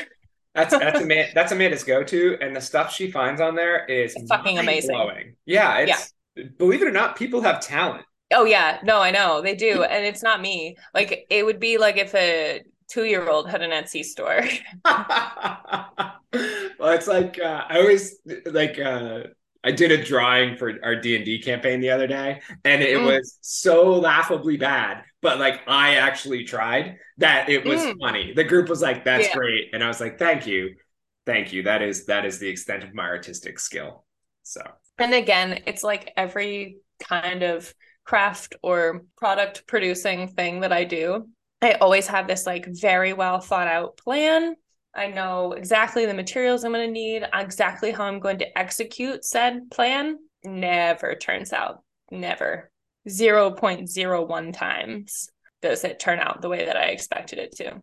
that's that's Amanda, that's Amanda's go-to, and the stuff she finds on there is it's fucking amazing. Yeah, it's yeah. Believe it or not, people have talent. Oh yeah, no, I know they do, and it's not me. Like it would be like if a two-year-old had an Etsy store. Well, it's like uh, I always like. Uh, I did a drawing for our D and D campaign the other day, and it mm. was so laughably bad, but like I actually tried that it was mm. funny. The group was like, that's yeah. great. And I was like, thank you. Thank you. That is, that is the extent of my artistic skill. So, and again, it's like every kind of craft or product producing thing that I do, I always have this like very well thought out plan. I know exactly the materials I'm going to need, exactly how I'm going to execute said plan. Never turns out. Never. zero point zero one times does it turn out the way that I expected it to.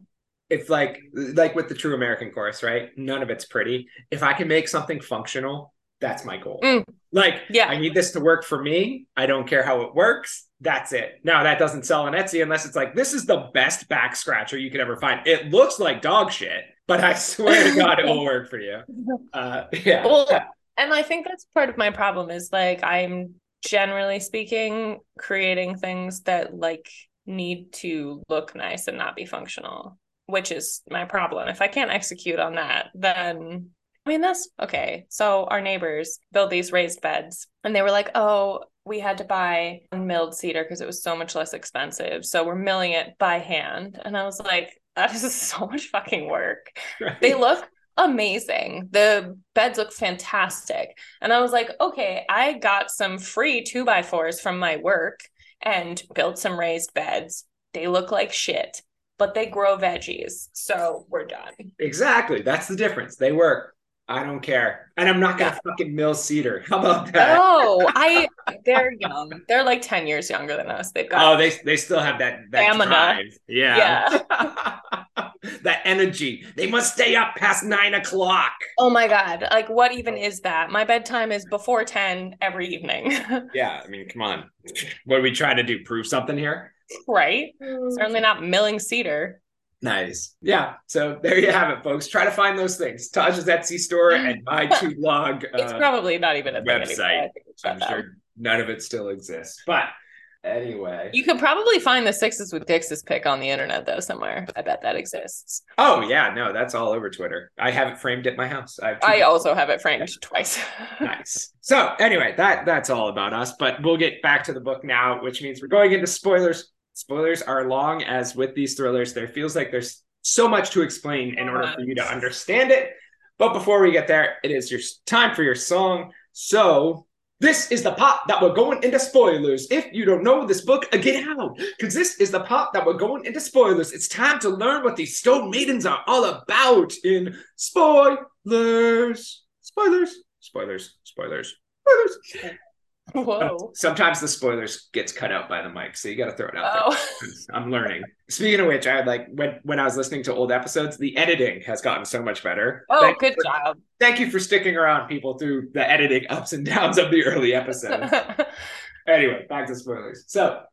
It's like like with the True American Course, right? None of it's pretty. If I can make something functional, that's my goal. Mm. Like, yeah. I need this to work for me. I don't care how it works. That's it. Now, that doesn't sell on Etsy unless it's like, this is the best back scratcher you could ever find. It looks like dog shit, but I swear to God, it will work for you. Uh, yeah. Well, and I think that's part of my problem is like, I'm generally speaking, creating things that like need to look nice and not be functional, which is my problem. If I can't execute on that, then I mean, that's okay. So our neighbors build these raised beds, and they were like, oh, we had to buy milled cedar because it was so much less expensive. So we're milling it by hand. And I was like, that is so much fucking work. Right. They look amazing. The beds look fantastic. And I was like, okay, I got some free two by fours from my work and built some raised beds. They look like shit, but they grow veggies. So we're done. Exactly. That's the difference. They work. I don't care. And I'm not going to yeah. fucking mill cedar. How about that? No, I, they're young. They're like ten years younger than us. They've got. Oh, they they still have that, that drive. Yeah. yeah. That energy. They must stay up past nine o'clock. Oh my God. Like what even is that? My bedtime is before ten every evening. Yeah. I mean, come on. What are we trying to do? Prove something here? Right. Mm. Certainly not milling cedar. Nice. Yeah. So there you have it, folks. Try to find those things. Taj's Etsy store and my two blog. Uh, it's probably not even a website. I'm sure none of it still exists. But anyway, you could probably find the Sixes with Dix's pick on the internet though somewhere. I bet that exists. Oh yeah, no, that's all over Twitter. I have it framed at my house. I, have I also have it framed twice. Nice. So anyway, that that's all about us. But we'll get back to the book now, which means we're going into spoilers. Spoilers are long, as with these thrillers, there feels like there's so much to explain in order for you to understand it. But before we get there, it is your time for your song. So this is the pot that we're going into spoilers. If you don't know this book, get out, because this is the pot that we're going into spoilers. It's time to learn what these Stone Maidens are all about in spoilers. Spoilers, spoilers, spoilers, spoilers. Whoa. Sometimes the spoilers gets cut out by the mic, so you got to throw it out oh. there. I'm learning. Speaking of which, I like when when I was listening to old episodes, the editing has gotten so much better. Oh, thank good for, job. Thank you for sticking around, people, through the editing ups and downs of the early episodes. Anyway, back to spoilers. So,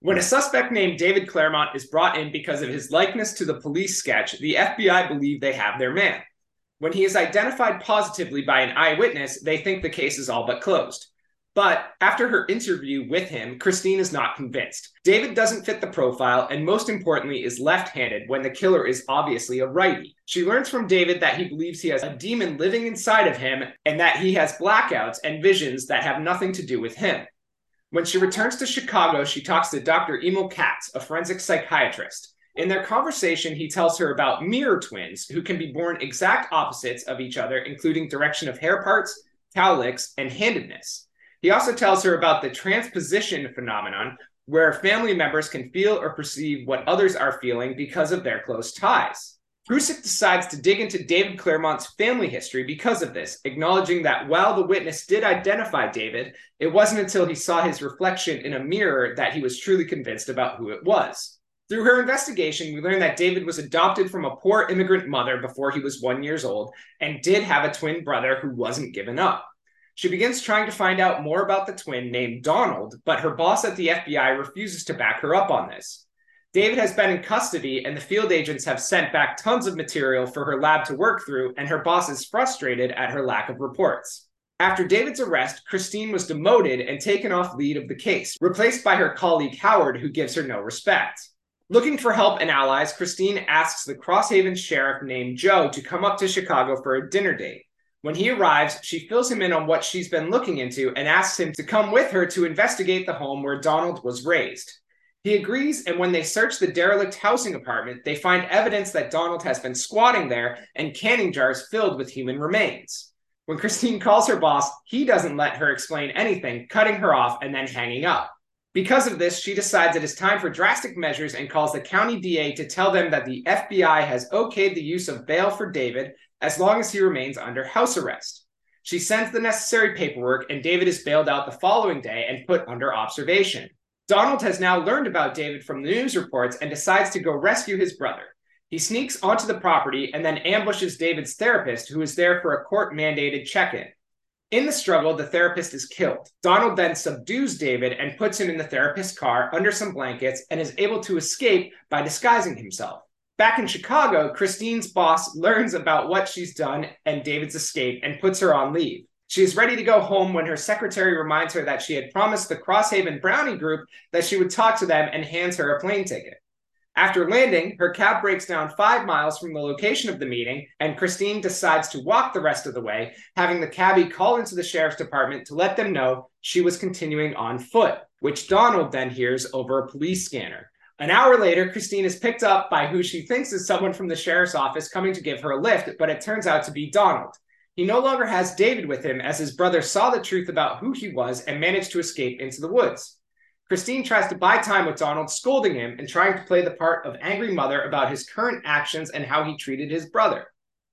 when a suspect named David Claremont is brought in because of his likeness to the police sketch, the F B I believe they have their man. When he is identified positively by an eyewitness, they think the case is all but closed. But after her interview with him, Christine is not convinced. David doesn't fit the profile, and most importantly is left-handed when the killer is obviously a righty. She learns from David that he believes he has a demon living inside of him and that he has blackouts and visions that have nothing to do with him. When she returns to Chicago, she talks to Doctor Emil Katz, a forensic psychiatrist, In their conversation, he tells her about mirror twins who can be born exact opposites of each other, including direction of hair parts, cowlicks, and handedness. He also tells her about the transposition phenomenon, where family members can feel or perceive what others are feeling because of their close ties. Prusick decides to dig into David Claremont's family history because of this, acknowledging that while the witness did identify David, it wasn't until he saw his reflection in a mirror that he was truly convinced about who it was. Through her investigation, we learn that David was adopted from a poor immigrant mother before he was one year old and did have a twin brother who wasn't given up. She begins trying to find out more about the twin named Donald, but her boss at the F B I refuses to back her up on this. David has been in custody, and the field agents have sent back tons of material for her lab to work through, and her boss is frustrated at her lack of reports. After David's arrest, Christine was demoted and taken off lead of the case, replaced by her colleague Howard, who gives her no respect. Looking for help and allies, Christine asks the Crosshaven sheriff named Joe to come up to Chicago for a dinner date. When he arrives, she fills him in on what she's been looking into and asks him to come with her to investigate the home where Donald was raised. He agrees, and when they search the derelict housing apartment, they find evidence that Donald has been squatting there and canning jars filled with human remains. When Christine calls her boss, he doesn't let her explain anything, cutting her off and then hanging up. Because of this, she decides it is time for drastic measures and calls the county D A to tell them that the F B I has okayed the use of bail for David as long as he remains under house arrest. She sends the necessary paperwork, and David is bailed out the following day and put under observation. Donald has now learned about David from the news reports and decides to go rescue his brother. He sneaks onto the property and then ambushes David's therapist, who is there for a court-mandated check-in. In the struggle, the therapist is killed. Donald then subdues David and puts him in the therapist's car under some blankets and is able to escape by disguising himself. Back in Chicago, Christine's boss learns about what she's done and David's escape and puts her on leave. She is ready to go home when her secretary reminds her that she had promised the Crosshaven Brownie group that she would talk to them and hands her a plane ticket. After landing, her cab breaks down five miles from the location of the meeting, and Christine decides to walk the rest of the way, having the cabbie call into the sheriff's department to let them know she was continuing on foot, which Donald then hears over a police scanner. An hour later, Christine is picked up by who she thinks is someone from the sheriff's office coming to give her a lift, but it turns out to be Donald. He no longer has David with him, as his brother saw the truth about who he was and managed to escape into the woods. Christine tries to buy time with Donald, scolding him and trying to play the part of angry mother about his current actions and how he treated his brother.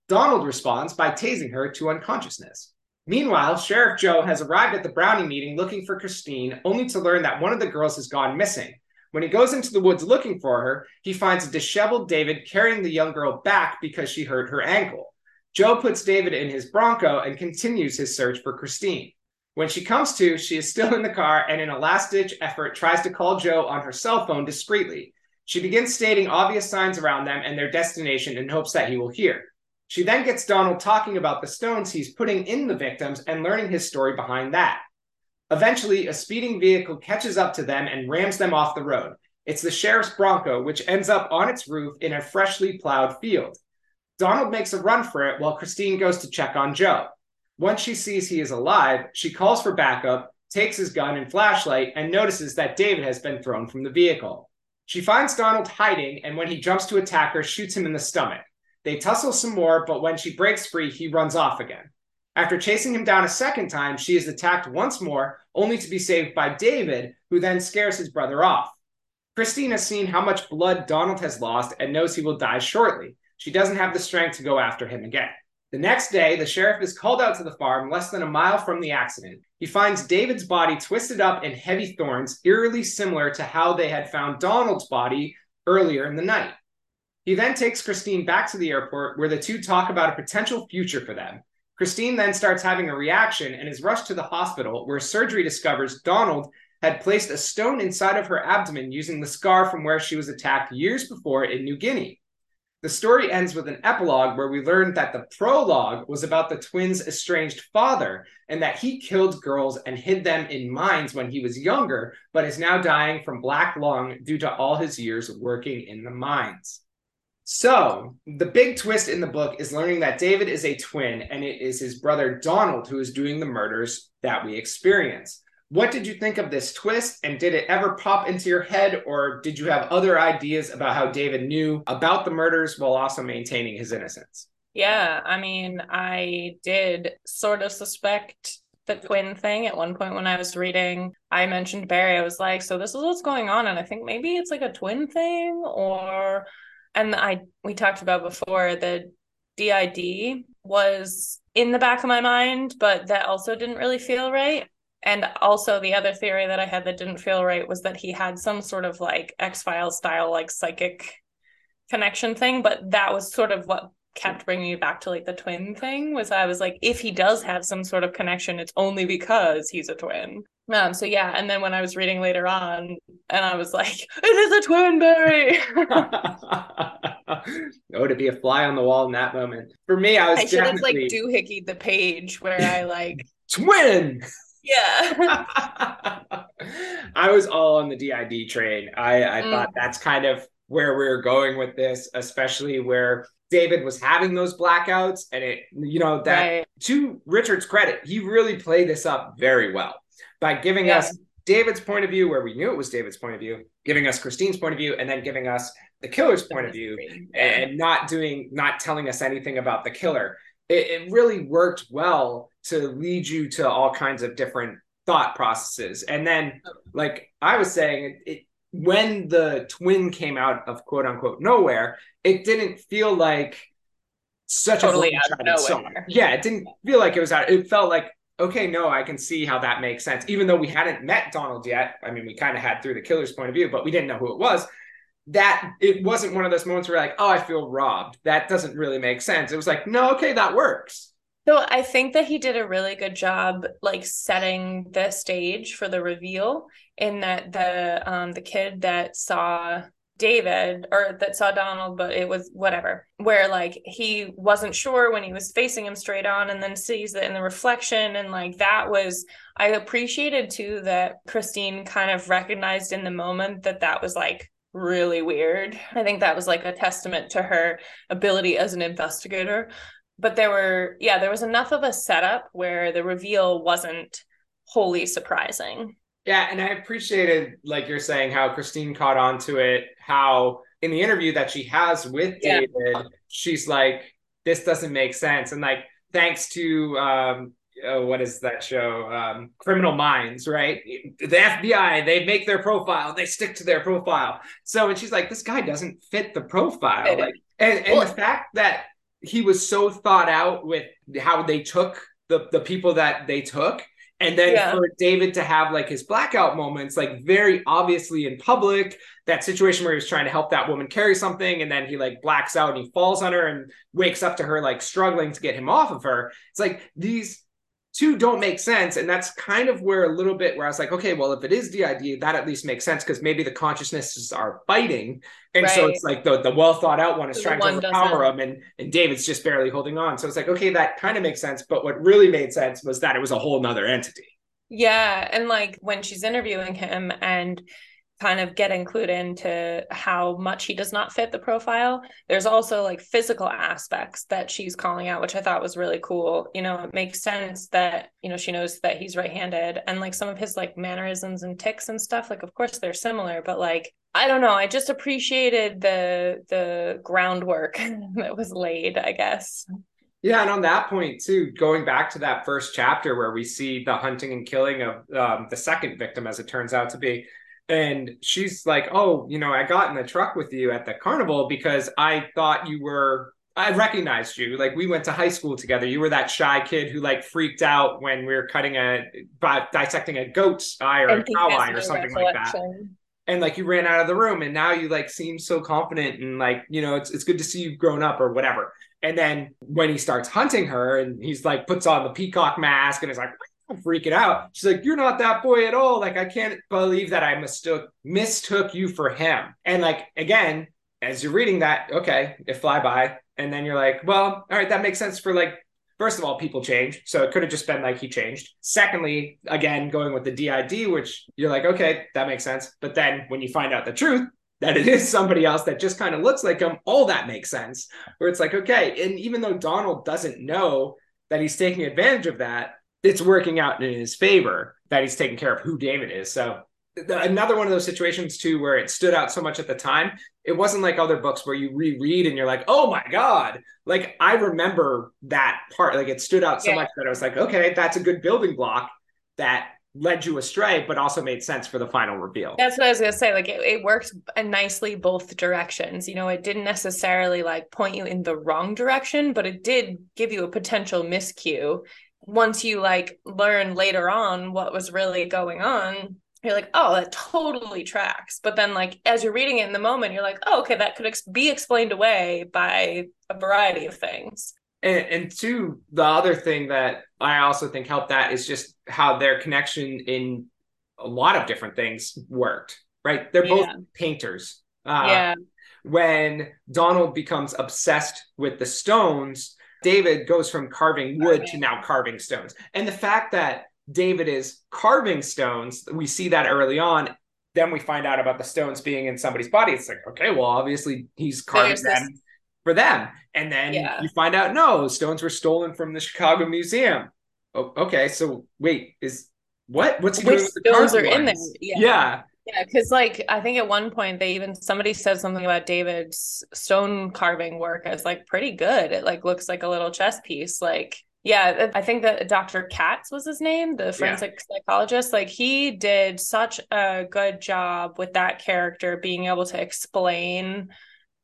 Donald responds by tasing her to unconsciousness. Meanwhile, Sheriff Joe has arrived at the Brownie meeting looking for Christine, only to learn that one of the girls has gone missing. When he goes into the woods looking for her, he finds a disheveled David carrying the young girl back because she hurt her ankle. Joe puts David in his Bronco and continues his search for Christine. When she comes to, she is still in the car and in a last-ditch effort tries to call Joe on her cell phone discreetly. She begins stating obvious signs around them and their destination in hopes that he will hear. She then gets Donald talking about the stones he's putting in the victims and learning his story behind that. Eventually, a speeding vehicle catches up to them and rams them off the road. It's the sheriff's Bronco, which ends up on its roof in a freshly plowed field. Donald makes a run for it while Christine goes to check on Joe. Once she sees he is alive, she calls for backup, takes his gun and flashlight, and notices that David has been thrown from the vehicle. She finds Donald hiding, and when he jumps to attack her, shoots him in the stomach. They tussle some more, but when she breaks free, he runs off again. After chasing him down a second time, she is attacked once more, only to be saved by David, who then scares his brother off. Christine has seen how much blood Donald has lost and knows he will die shortly. She doesn't have the strength to go after him again. The next day, the sheriff is called out to the farm less than a mile from the accident. He finds David's body twisted up in heavy thorns, eerily similar to how they had found Donald's body earlier in the night. He then takes Christine back to the airport, where the two talk about a potential future for them. Christine then starts having a reaction and is rushed to the hospital, where surgery discovers Donald had placed a stone inside of her abdomen using the scar from where she was attacked years before in New Guinea. The story ends with an epilogue where we learn that the prologue was about the twins' estranged father and that he killed girls and hid them in mines when he was younger, but is now dying from black lung due to all his years working in the mines. So, the big twist in the book is learning that David is a twin and it is his brother Donald who is doing the murders that we experience. What did you think of this twist, and did it ever pop into your head, or did you have other ideas about how David knew about the murders while also maintaining his innocence? Yeah, I mean, I did sort of suspect the Quinn thing at one point when I was reading. I mentioned Barry. I was like, so this is what's going on, and I think maybe it's like a twin thing, or... And I we talked about before, the D I D was in the back of my mind, but that also didn't really feel right. And also the other theory that I had that didn't feel right was that he had some sort of like X-Files style, like psychic connection thing. But that was sort of what kept bringing me back to like the twin thing, was I was like, if he does have some sort of connection, it's only because he's a twin. Um, so yeah. And then when I was reading later on, and I was like, it is a twin, Barry. Oh, to be a fly on the wall in that moment. For me, I was I should have like doohickied the page where I like twin. Yeah. I was all on the D I D train. I, I mm. thought that's kind of where we were going with this, especially where David was having those blackouts, and it, you know, that right. To Richard's credit, he really played this up very well by giving yeah. us David's point of view, where we knew it was David's point of view, giving us Christine's point of view, and then giving us the killer's point of view, and not doing, not telling us anything about the killer. It, it really worked well to lead you to all kinds of different thought processes. And then, like I was saying, it, it when the twin came out of quote unquote nowhere, it didn't feel like such totally a out of nowhere. Song. Yeah, it didn't feel like it was out. It felt like, okay, no, I can see how that makes sense. Even though we hadn't met Donald yet. I mean, we kind of had through the killer's point of view, but we didn't know who it was. That it wasn't one of those moments where like, oh, I feel robbed. That doesn't really make sense. It was like, no, okay, that works. So I think that he did a really good job, like setting the stage for the reveal, in that the um, the kid that saw David, or that saw Donald, but it was whatever, where like he wasn't sure when he was facing him straight on, and then sees that in the reflection. And like, that was, I appreciated too, that Christine kind of recognized in the moment that that was like really weird. I think that was like a testament to her ability as an investigator. But there were, yeah, there was enough of a setup where the reveal wasn't wholly surprising. Yeah, and I appreciated, like you're saying, how Christine caught on to it, how in the interview that she has with yeah. David, she's like, this doesn't make sense. And like, thanks to, um, oh, what is that show? Um, Criminal Minds, right? The F B I, they make their profile, they stick to their profile. So, and she's like, this guy doesn't fit the profile. Like, and, and well, the fact that he was so thought out with how they took the, the people that they took. And then yeah. for David to have like his blackout moments, like very obviously in public, that situation where he was trying to help that woman carry something. And then he like blacks out and he falls on her and wakes up to her, like struggling to get him off of her. It's like, these two don't make sense. And that's kind of where a little bit where I was like, okay, well, if it is D I D, that at least makes sense. Cause maybe the consciousnesses are fighting. And right. so it's like the, the well thought out one is trying to overpower doesn't. him. And, and David's just barely holding on. So it's like, okay, that kind of makes sense. But what really made sense was that it was a whole nother entity. Yeah. And like when she's interviewing him and kind of getting clued into how much he does not fit the profile, there's also like physical aspects that she's calling out, which I thought was really cool. You know, it makes sense that, you know, she knows that he's right-handed, and like some of his like mannerisms and tics and stuff, like of course they're similar, but like, I don't know, I just appreciated the the groundwork that was laid, I guess. Yeah, and on that point too, going back to that first chapter where we see the hunting and killing of um, the second victim, as it turns out to be. And she's like, oh, you know, I got in the truck with you at the carnival because I thought you were, I recognized you. Like, we went to high school together. You were that shy kid who like freaked out when we were cutting a, by dissecting a goat's eye or a cow eye or something like that. And like, you ran out of the room and now you like seem so confident and like, you know, it's it's good to see you've grown up or whatever. And then when he starts hunting her and he's like, puts on the peacock mask and is like, I'm freaking out. She's like, you're not that boy at all. Like, I can't believe that I mistook mistook you for him. And like, again, as you're reading that, okay, it fly by. And then you're like, well, all right, that makes sense for like, first of all, people change. So it could have just been like, he changed. Secondly, again, going with the D I D, which you're like, okay, that makes sense. But then when you find out the truth, that it is somebody else that just kind of looks like him, all that makes sense. Where it's like, okay. And even though Donald doesn't know that he's taking advantage of that, it's working out in his favor. that he's taking care of who Damon is. So another one of those situations too, where it stood out so much at the time. It wasn't like other books where you reread and you're like, oh my God, like I remember that part. Like it stood out so yeah. much that I was like, okay, that's a good building block that led you astray, but also made sense for the final reveal. That's what I was going to say. Like it, it worked nicely both directions. You know, it didn't necessarily like point you in the wrong direction, but it did give you a potential miscue. Once you like learn later on what was really going on, you're like, oh, that totally tracks. But then like, as you're reading it in the moment, you're like, oh, okay, that could ex- be explained away by a variety of things. And, and two, the other thing that I also think helped that is just how their connection in a lot of different things worked, right? They're yeah. both painters. Uh, yeah. When Donald becomes obsessed with the stones, David goes from carving wood okay. to now carving stones. And the fact that David is carving stones, we see that early on. Then we find out about the stones being in somebody's body. It's like, okay, well, obviously he's carving so them this- for them. And then yeah. you find out, no, stones were stolen from the Chicago Museum. Oh, okay, so wait, is what? What's he doing with the stones are ones? In there? Yeah. yeah. Yeah, because like I think at one point they even somebody said something about David's stone carving work as like pretty good. It like looks like a little chess piece. Like, yeah, I think that Doctor Katz was his name, the forensic yeah. psychologist. Like he did such a good job with that character being able to explain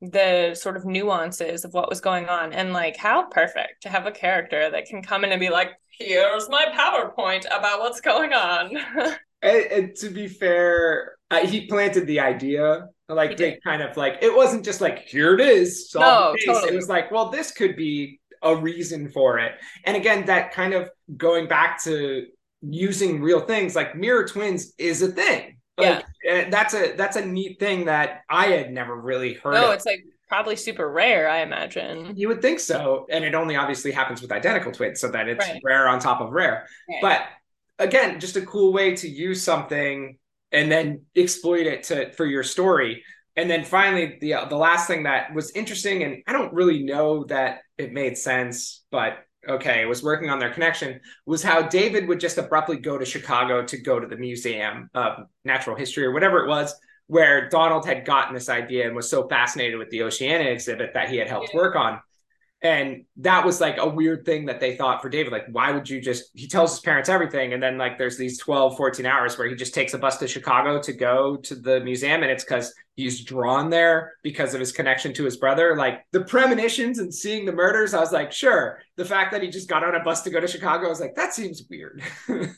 the sort of nuances of what was going on. And like how perfect to have a character that can come in and be like, here's my PowerPoint about what's going on. And, and to be fair, uh, he planted the idea. Like they kind of like, it wasn't just like, here it is. No, totally. It was like, well, this could be a reason for it. And again, that kind of going back to using real things, like Mirror Twins is a thing. Like, yeah. That's a, that's a neat thing that I had never really heard of. Oh, it's like probably super rare, I imagine. You would think so. And it only obviously happens with identical twins, so that it's right. rare on top of rare. Right. But again, just a cool way to use something and then exploit it to for your story. And then finally, the uh, the last thing that was interesting, and I don't really know that it made sense, but okay, it was working on their connection, was how David would just abruptly go to Chicago to go to the Museum of Natural History or whatever it was, where Donald had gotten this idea and was so fascinated with the Oceania exhibit that he had helped work on. And that was like a weird thing that they thought for David, like, why would you just, he tells his parents everything. And then like, there's these twelve, fourteen hours where he just takes a bus to Chicago to go to the museum. And it's because he's drawn there because of his connection to his brother. Like the premonitions and seeing the murders, I was like, sure. The fact that he just got on a bus to go to Chicago, I was like, that seems weird.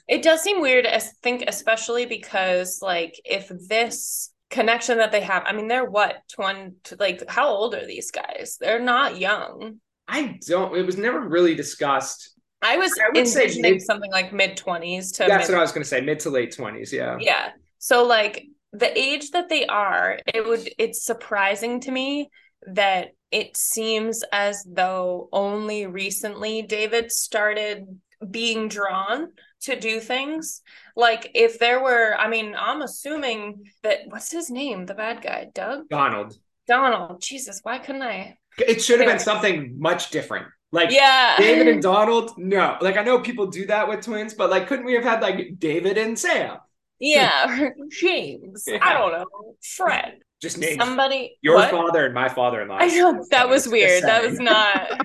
It does seem weird, I think, especially because like if this connection that they have, I mean, they're what, twenty, like how old are these guys? They're not young. I don't, it was never really discussed. I was I would say mid, something like mid-twenties to That's mid- what I was going to say, mid to late twenties, yeah. Yeah. So like the age that they are, it would it's surprising to me that it seems as though only recently David started being drawn to do things. Like if there were, I mean, I'm assuming that, what's his name? The bad guy, Doug? Donald. Donald. Jesus, why couldn't I? It should have been something much different. Like yeah. David and Donald, no. Like I know people do that with twins, but like couldn't we have had like David and Sam? Yeah, James. Yeah. I don't know. Fred. Just name somebody. Your what? Father and my father-in-law. I know that, that was weird. That was not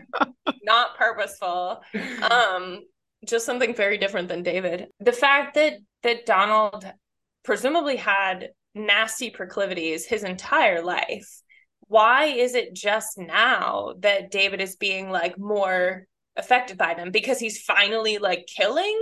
not purposeful. Um, just something very different than David. The fact that that Donald presumably had nasty proclivities his entire life. Why is it just now that David is being like more affected by them? Because he's finally like killing,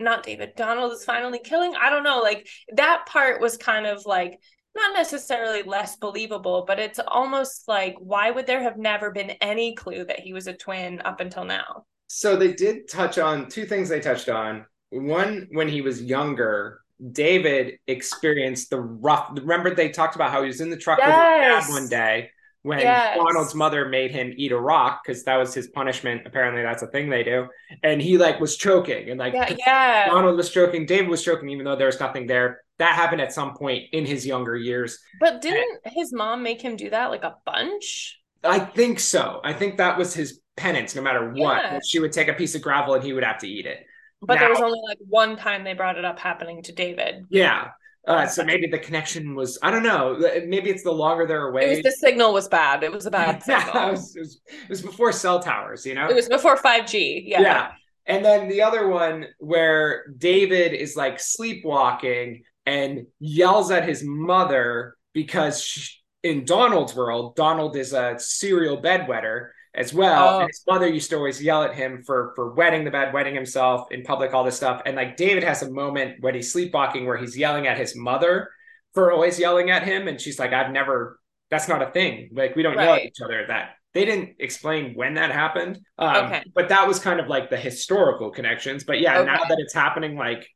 not David, Donald is finally killing. I don't know. Like that part was kind of like, not necessarily less believable, but it's almost like, why would there have never been any clue that he was a twin up until now? So they did touch on two things they touched on. One, when he was younger, David experienced the rough, remember they talked about how he was in the truck yes. with his dad one day when yes. Donald's mother made him eat a rock because that was his punishment. Apparently that's a thing they do. And he like was choking and like yeah, yeah. Donald was choking, David was choking, even though there was nothing there. That happened at some point in his younger years. But didn't and his mom make him do that like a bunch? I think so. I think that was his penance no matter what. Yeah. She would take a piece of gravel and he would have to eat it. But now. There was only like one time they brought it up happening to David. Yeah. Uh, so maybe the connection was, I don't know, maybe it's the longer they're away. It was the signal was bad. It was a bad signal. Yeah, it, was, it, was, it was before cell towers, you know? It was before five G. Yeah. Yeah. And then the other one where David is like sleepwalking and yells at his mother because she, in Donald's world, Donald is a serial bedwetter as well. Oh. And his mother used to always yell at him for, for wetting the bed, wetting himself in public, all this stuff. And like David has a moment when he's sleepwalking where he's yelling at his mother for always yelling at him. And she's like, I've never, that's not a thing. Like we don't right. yell at each other at that. They didn't explain when that happened. Um, okay. But that was kind of like the historical connections. But yeah, okay. Now that it's happening like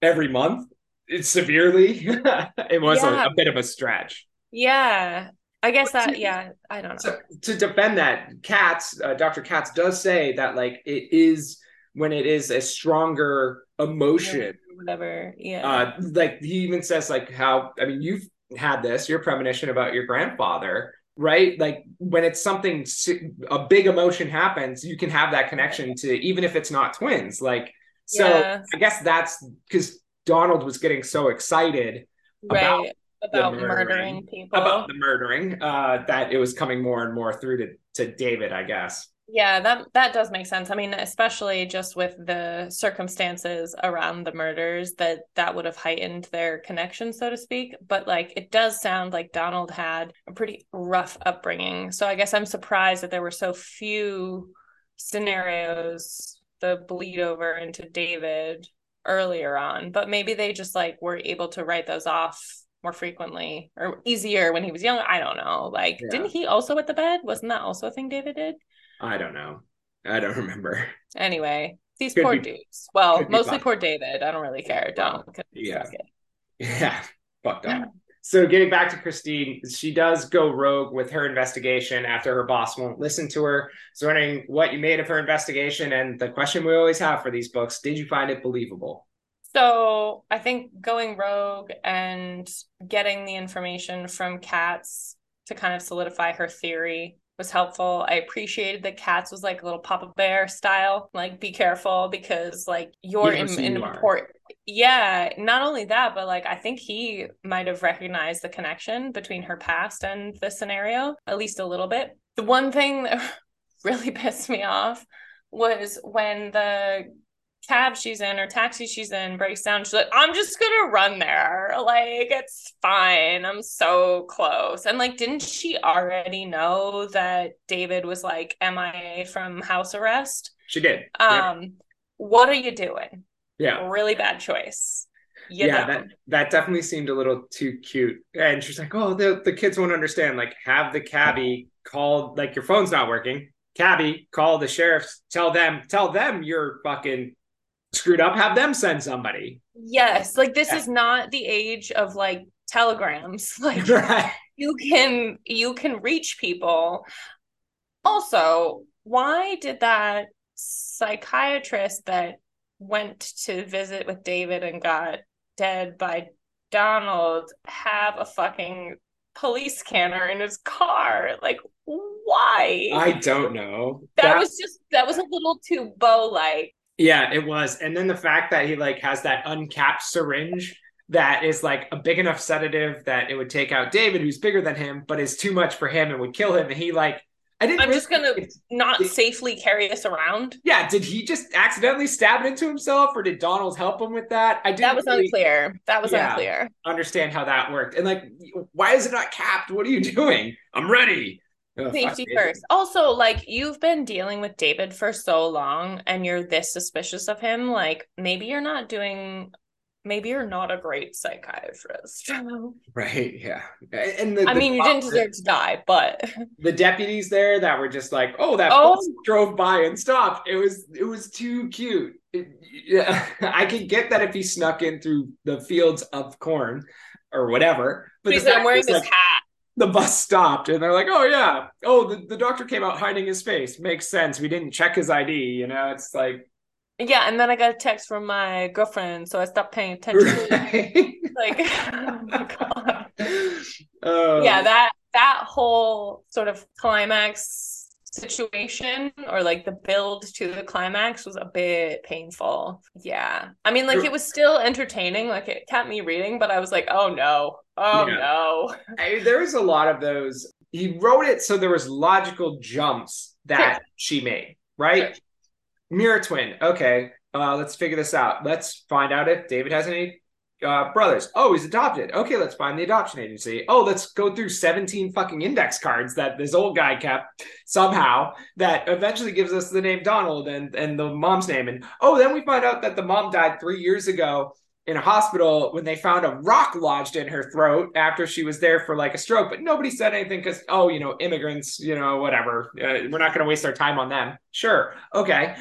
every month, it's severely, it was yeah. a, a bit of a stretch. Yeah. I guess that, yeah, I don't know. So, to defend that, Katz, uh, Doctor Katz does say that, like, it is when it is a stronger emotion. Whatever, yeah. Uh, like, he even says, like, how, I mean, you've had this, your premonition about your grandfather, right? Like, when it's something, a big emotion happens, you can have that connection to, even if it's not twins. Like, so yeah. I guess that's because Donald was getting so excited right. about About murdering, murdering people. About the murdering, uh, that it was coming more and more through to, to David, I guess. Yeah, that that does make sense. I mean, especially just with the circumstances around the murders, that that would have heightened their connection, so to speak. But like, it does sound like Donald had a pretty rough upbringing. So I guess I'm surprised that there were so few scenarios that bleed over into David earlier on. But maybe they just like were able to write those off more frequently or easier when he was young. I don't know. Like, yeah. Didn't he also wet the bed? Wasn't that also a thing David did? I don't know. I don't remember. Anyway, these could poor be, dudes. Well, mostly poor David. I don't really care. Don't. Yeah. Yeah. Fucked up. Yeah. So getting back to Christine, she does go rogue with her investigation after her boss won't listen to her. So wondering what you made of her investigation. And the question we always have for these books, did you find it believable? So I think going rogue and getting the information from Katz to kind of solidify her theory was helpful. I appreciated that Katz was like a little Papa Bear style, like be careful because like you're in an important. Yeah, not only that, but like I think he might have recognized the connection between her past and the scenario, at least a little bit. The one thing that really pissed me off was when the cab she's in or taxi she's in breaks down, she's like, I'm just gonna run there, like it's fine, I'm so close. And like, didn't she already know that David was like M I A from house arrest? She did. um yeah. What are you doing? Yeah, really bad choice, you yeah know? that that definitely seemed a little too cute. And she's like, oh, the, the kids won't understand. Like, have the cabbie call, like, your phone's not working, cabbie call the sheriff's, tell them tell them you're fucking screwed up, have them send somebody. Yes, like this yeah. is not the age of like telegrams, like right. you can you can reach people. Also, why did that psychiatrist that went to visit with David and got dead by Donald have a fucking police scanner in his car? Like, why? I don't know. That, that- was just that was a little too Bo-like. Yeah, it was. And then the fact that he like has that uncapped syringe that is like a big enough sedative that it would take out David, who's bigger than him, but is too much for him and would kill him. And he like, I didn't. I'm really just gonna it. not did, safely carry this around. Yeah, did he just accidentally stab it into himself, or did Donald help him with that? I didn't. That was really, unclear. That was yeah, unclear. Understand how that worked. And like, why is it not capped? What are you doing? I'm ready. Safety first. Also, like, you've been dealing with David for so long and you're this suspicious of him, like maybe you're not doing maybe you're not a great psychiatrist. Right. Yeah. And the, I the mean you didn't deserve to die, but the deputies there that were just like, oh, that oh. bus drove by and stopped. It was it was too cute. It, yeah. I could get that if he snuck in through the fields of corn or whatever. But he's like, wearing his like, hat. The bus stopped and they're like, oh yeah, oh the, the doctor came out hiding his face, makes sense, we didn't check his I D, you know? It's like, yeah. And then I got a text from my girlfriend, so I stopped paying attention. Right. Like, oh my god. Uh, yeah, that that whole sort of climax situation or like the build to the climax was a bit painful. Yeah. I mean, like, it was still entertaining. Like, it kept me reading, but I was like, oh no. Oh yeah. no. I, there was a lot of those. He wrote it so there was logical jumps that sure. she made, right? Sure. Mirror twin. Okay. Uh, let's figure this out. Let's find out if David has any uh, brothers. Oh, he's adopted. Okay, let's find the adoption agency. Oh, let's go through seventeen fucking index cards that this old guy kept somehow that eventually gives us the name Donald and, and the mom's name. And oh, then we find out that the mom died three years ago in a hospital when they found a rock lodged in her throat after she was there for like a stroke. But nobody said anything because, oh, you know, immigrants, you know, whatever. Uh, we're not going to waste our time on them. Sure. Okay.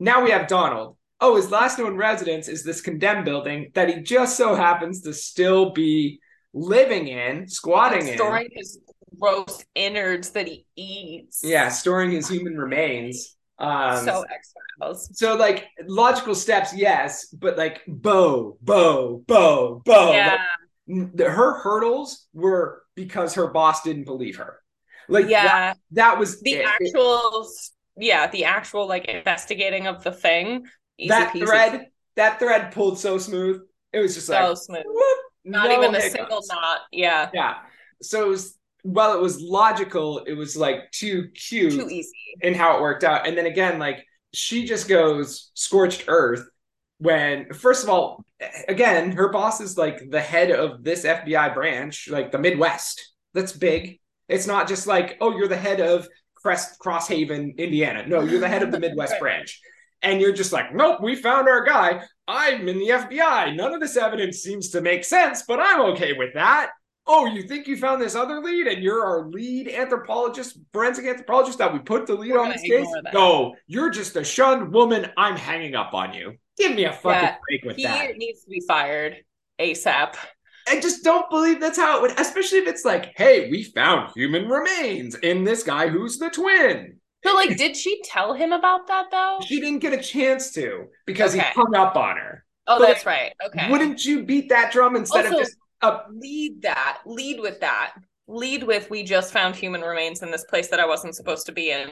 Now we have Donald. Oh, his last known residence is this condemned building that he just so happens to still be living in, squatting in. Storing his gross innards that he eats. Yeah, storing his human remains. Um, so X-Files. So, like, logical steps, yes, but, like, bo, bo, bo, bo. Yeah. Like, her hurdles were because her boss didn't believe her. Like, yeah. That, that was the it. actual... It, Yeah, the actual, like, investigating of the thing. Easy that peasy. thread, that thread pulled so smooth. It was just like... So smooth. Whoop, Not no even a single knot. Yeah. Yeah. So it was, while it was logical, it was, like, too cute. Too easy. In how it worked out. And then again, like, she just goes scorched earth when, first of all, again, her boss is, like, the head of this F B I branch, like, the Midwest. That's big. It's not just like, oh, you're the head of... Crest Crosshaven, Indiana. No, you're the head of the Midwest right. branch. And you're just like, nope, we found our guy. I'm in the F B I. None of this evidence seems to make sense, but I'm okay with that. Oh, you think you found this other lead and you're our lead anthropologist, forensic anthropologist that we put the lead We're on this case? That. No, you're just a shunned woman. I'm hanging up on you. Give me a fucking yeah, break with he that. He needs to be fired ASAP. I just don't believe that's how it would, especially if it's like, hey, we found human remains in this guy who's the twin. But, like, did she tell him about that, though? She didn't get a chance to because okay. he hung up on her. Oh, but that's right. Okay. Wouldn't you beat that drum instead also, of just... Uh, lead that. Lead with that. Lead with, we just found human remains in this place that I wasn't supposed to be in.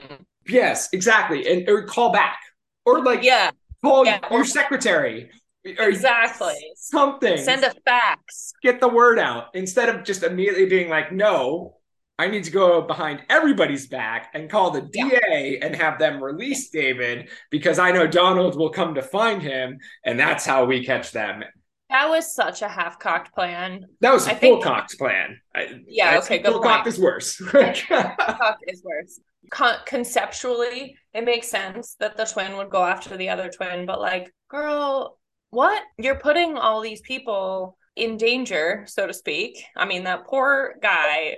Yes, exactly. And or call back. Or, like, yeah. call yeah. your secretary. Exactly. Something. Send a fax. Get the word out. Instead of just immediately being like, no, I need to go behind everybody's back and call the yeah. D A and have them release David because I know Donald will come to find him and that's how we catch them. That was such a half-cocked plan. That was a full-cocked plan. I, yeah, I okay, good point. Full-cocked is worse. Full-cocked is worse. Con- conceptually, it makes sense that the twin would go after the other twin, but like, girl... What? You're putting all these people in danger, so to speak. I mean, that poor guy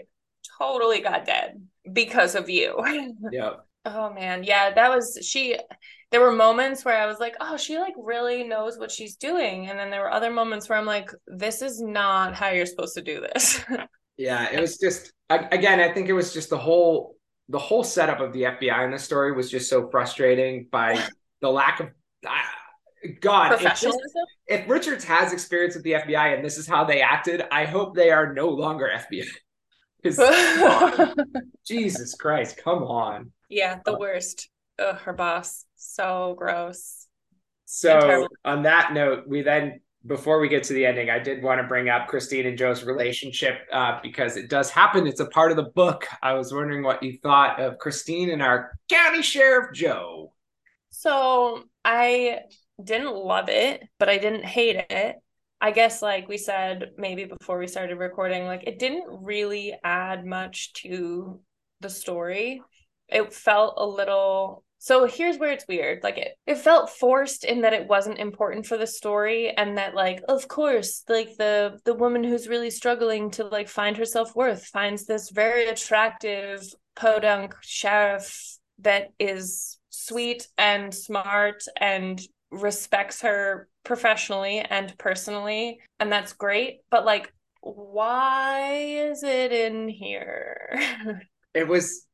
totally got dead because of you. Yeah. Oh, man. Yeah, that was she. There were moments where I was like, oh, she like really knows what she's doing. And then there were other moments where I'm like, this is not how you're supposed to do this. Yeah, it was just again, I think it was just the whole the whole setup of the F B I in this story was just so frustrating by the lack of I, God, if, this, if Richards has experience with the F B I and this is how they acted, I hope they are no longer F B I. Jesus Christ, come on. Yeah, the worst. Ugh, her boss. So gross. So on that note, we then, before we get to the ending, I did want to bring up Christine and Joe's relationship uh, because it does happen. It's a part of the book. I was wondering what you thought of Christine and our county sheriff, Joe. So I... didn't love it, but I didn't hate it. I guess, like we said, maybe before we started recording, like it didn't really add much to the story. It felt a little... So here's where it's weird. Like it, it felt forced in that it wasn't important for the story and that like, of course, like the, the woman who's really struggling to like find her self-worth finds this very attractive podunk sheriff that is sweet and smart and respects her professionally and personally, and that's great, but like why is it in here? It was,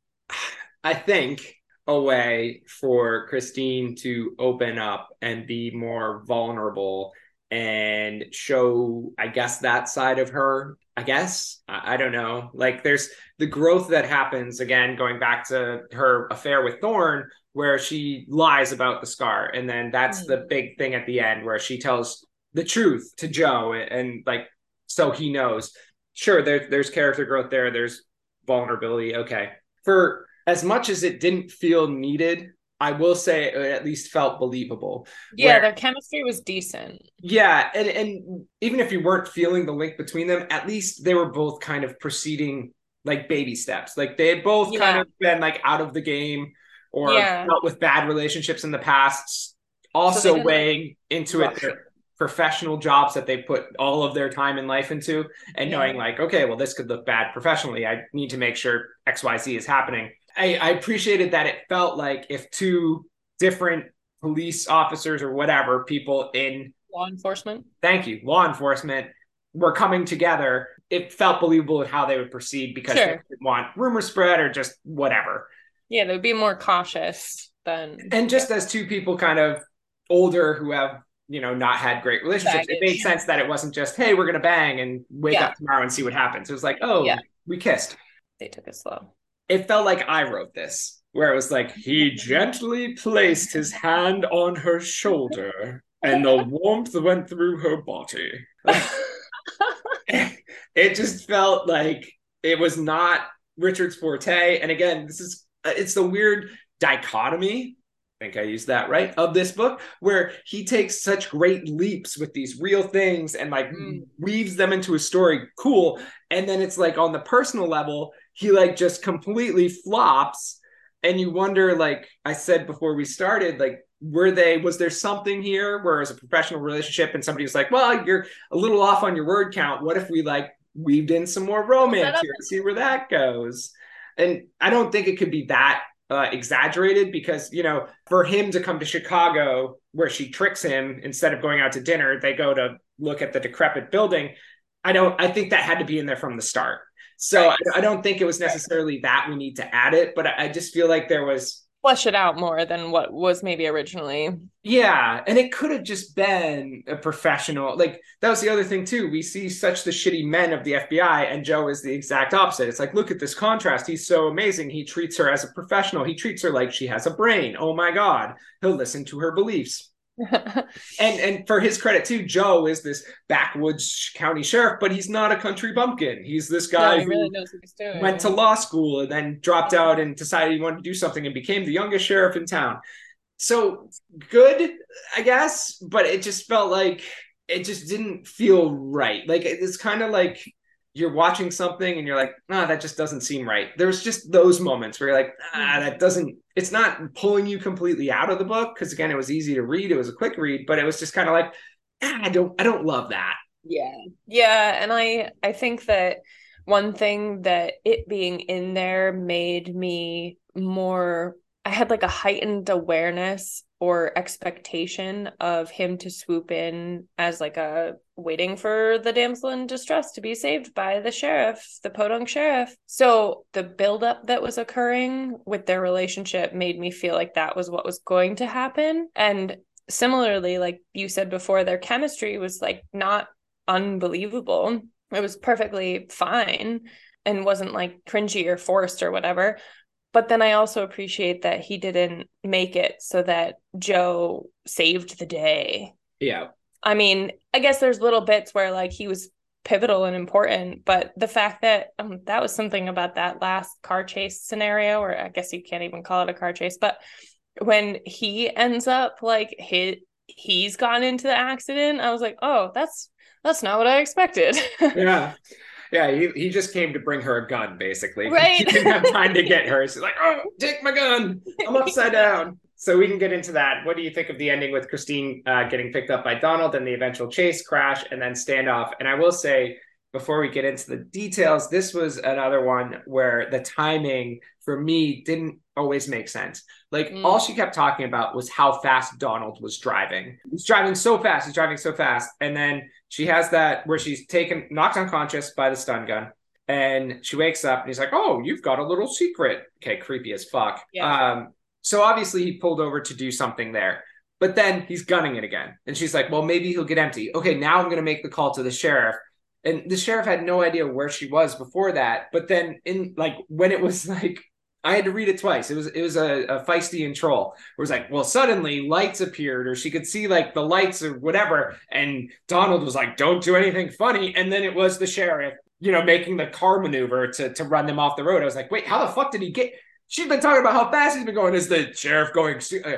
I think, a way for Christine to open up and be more vulnerable and show, I guess, that side of her, I guess. I, I don't know. Like, there's the growth that happens, again, going back to her affair with Thorne, where she lies about the scar. And then that's right. the big thing at the end where she tells the truth to Joe. And, and like, so he knows. Sure, there, there's character growth there. There's vulnerability. Okay. For as much as it didn't feel needed, I will say it at least felt believable. Yeah, where, their chemistry was decent. Yeah, and, and even if you weren't feeling the link between them, at least they were both kind of proceeding like baby steps. Like they had both yeah. kind of been like out of the game or yeah. dealt with bad relationships in the past, also so weighing into rush. it their professional jobs that they put all of their time and life into, and yeah. knowing like, okay, well, this could look bad professionally. I need to make sure X Y Z is happening. I, I appreciated that it felt like if two different police officers or whatever people in law enforcement, thank you, law enforcement were coming together, it felt believable in how they would proceed because sure. they didn't want rumor spread or just whatever. Yeah, they would be more cautious than... And just yeah. as two people kind of older who have, you know, not had great relationships, baggage. It made sense that it wasn't just, hey, we're going to bang and wake yeah. up tomorrow and see what happens. It was like, oh, yeah. we kissed. They took it slow. It felt like I wrote this, where it was like, he gently placed his hand on her shoulder and the warmth went through her body. It just felt like it was not Richard's forte. And again, this is, it's the weird dichotomy, I think I used that right, of this book, where he takes such great leaps with these real things and like mm. weaves them into a story. Cool. And then it's like on the personal level, he like just completely flops, and you wonder, like I said before we started, like, were they, was there something here where it was a professional relationship and somebody was like, well, you're a little off on your word count. What if we like weaved in some more romance here and see where that goes? And I don't think it could be that uh, exaggerated because, you know, for him to come to Chicago where she tricks him, instead of going out to dinner, they go to look at the decrepit building. I don't, I think that had to be in there from the start. So right. I, I don't think it was necessarily that we need to add it, but I, I just feel like there was... Flesh it out more than what was maybe originally. Yeah, and it could have just been a professional. Like, that was the other thing, too. We see such the shitty men of the F B I, and Joe is the exact opposite. It's like, look at this contrast. He's so amazing. He treats her as a professional. He treats her like she has a brain. Oh, my God. He'll listen to her beliefs. and and for his credit too, Joe is this backwoods county sheriff, but he's not a country bumpkin. He's this guy no, he who really knows what he's doing. Went to law school and then dropped out and decided he wanted to do something and became the youngest sheriff in town. So good, I guess, but it just felt like it just didn't feel right. Like it's kind of like you're watching something and you're like, ah, that just doesn't seem right. There's just those moments where you're like, ah, that doesn't, it's not pulling you completely out of the book. Cause again, it was easy to read. It was a quick read, but it was just kind of like, ah, I don't, I don't love that. Yeah. Yeah. And I, I think that one thing that it being in there made me more, I had like a heightened awareness or expectation of him to swoop in as like a waiting for the damsel in distress to be saved by the sheriff, the podunk sheriff. So the buildup that was occurring with their relationship made me feel like that was what was going to happen. And similarly, like you said before, their chemistry was like not unbelievable. It was perfectly fine and wasn't like cringy or forced or whatever. But then I also appreciate that he didn't make it so that Joe saved the day. Yeah. I mean, I guess there's little bits where like he was pivotal and important, but the fact that um, that was something about that last car chase scenario, or I guess you can't even call it a car chase, but when he ends up like hit, he's gotten into the accident. I was like, oh, that's, that's not what I expected. Yeah. Yeah, he, he just came to bring her a gun, basically. Right. She didn't have time to get her. She's like, oh, take my gun. I'm upside down. So we can get into that. What do you think of the ending with Christine uh, getting picked up by Donald and the eventual chase, crash, and then standoff? And I will say, before we get into the details, this was another one where the timing, for me, didn't always make sense. Like, mm. all she kept talking about was how fast Donald was driving. He's driving so fast. He's driving so fast. And then... She has that where she's taken, knocked unconscious by the stun gun, and she wakes up and he's like, oh, you've got a little secret. Okay, creepy as fuck. Yeah. Um, so obviously he pulled over to do something there. But then he's gunning it again. And she's like, well, maybe he'll get empty. Okay, now I'm going to make the call to the sheriff. And the sheriff had no idea where she was before that. But then in like when it was like, I had to read it twice. It was it was a, a feisty and troll. It was like, well, suddenly lights appeared, or she could see like the lights or whatever. And Donald was like, don't do anything funny. And then it was the sheriff, you know, making the car maneuver to, to run them off the road. I was like, wait, how the fuck did he get? She's been talking about how fast he's been going. Is the sheriff going? Uh,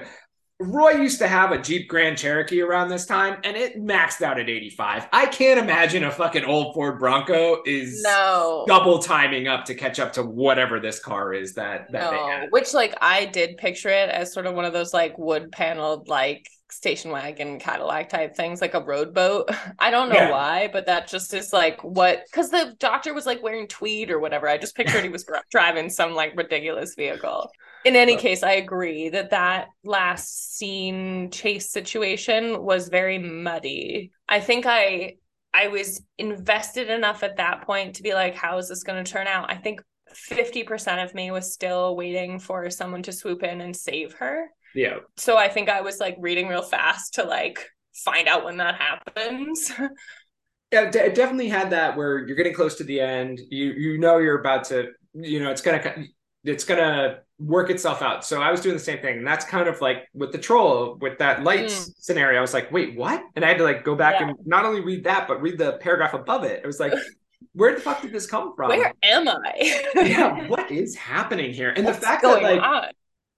Roy used to have a Jeep Grand Cherokee around this time, and it maxed out at eighty-five. I can't imagine a fucking old Ford Bronco is no. double timing up to catch up to whatever this car is that, that no. they had. Which, like, I did picture it as sort of one of those, like, wood-paneled, like, station wagon Cadillac type things, like a roadboat. I don't know yeah. why, but that just is, like, what... Because the doctor was, like, wearing tweed or whatever. I just pictured he was driving some, like, ridiculous vehicle. In any case, I agree that that last scene chase situation was very muddy. I think I I was invested enough at that point to be like, how is this going to turn out? I think fifty percent of me was still waiting for someone to swoop in and save her. Yeah. So I think I was like reading real fast to like find out when that happens. Yeah, it definitely had that where you're getting close to the end. You you know you're about to, you know, it's going to... it's going to work itself out. So I was doing the same thing. And that's kind of like with the troll, with that lights mm. scenario, I was like, wait, what? And I had to like go back yeah. and not only read that, but read the paragraph above it. It was like, where the fuck did this come from? Where am I? Yeah. What is happening here? And What's the fact that like, on?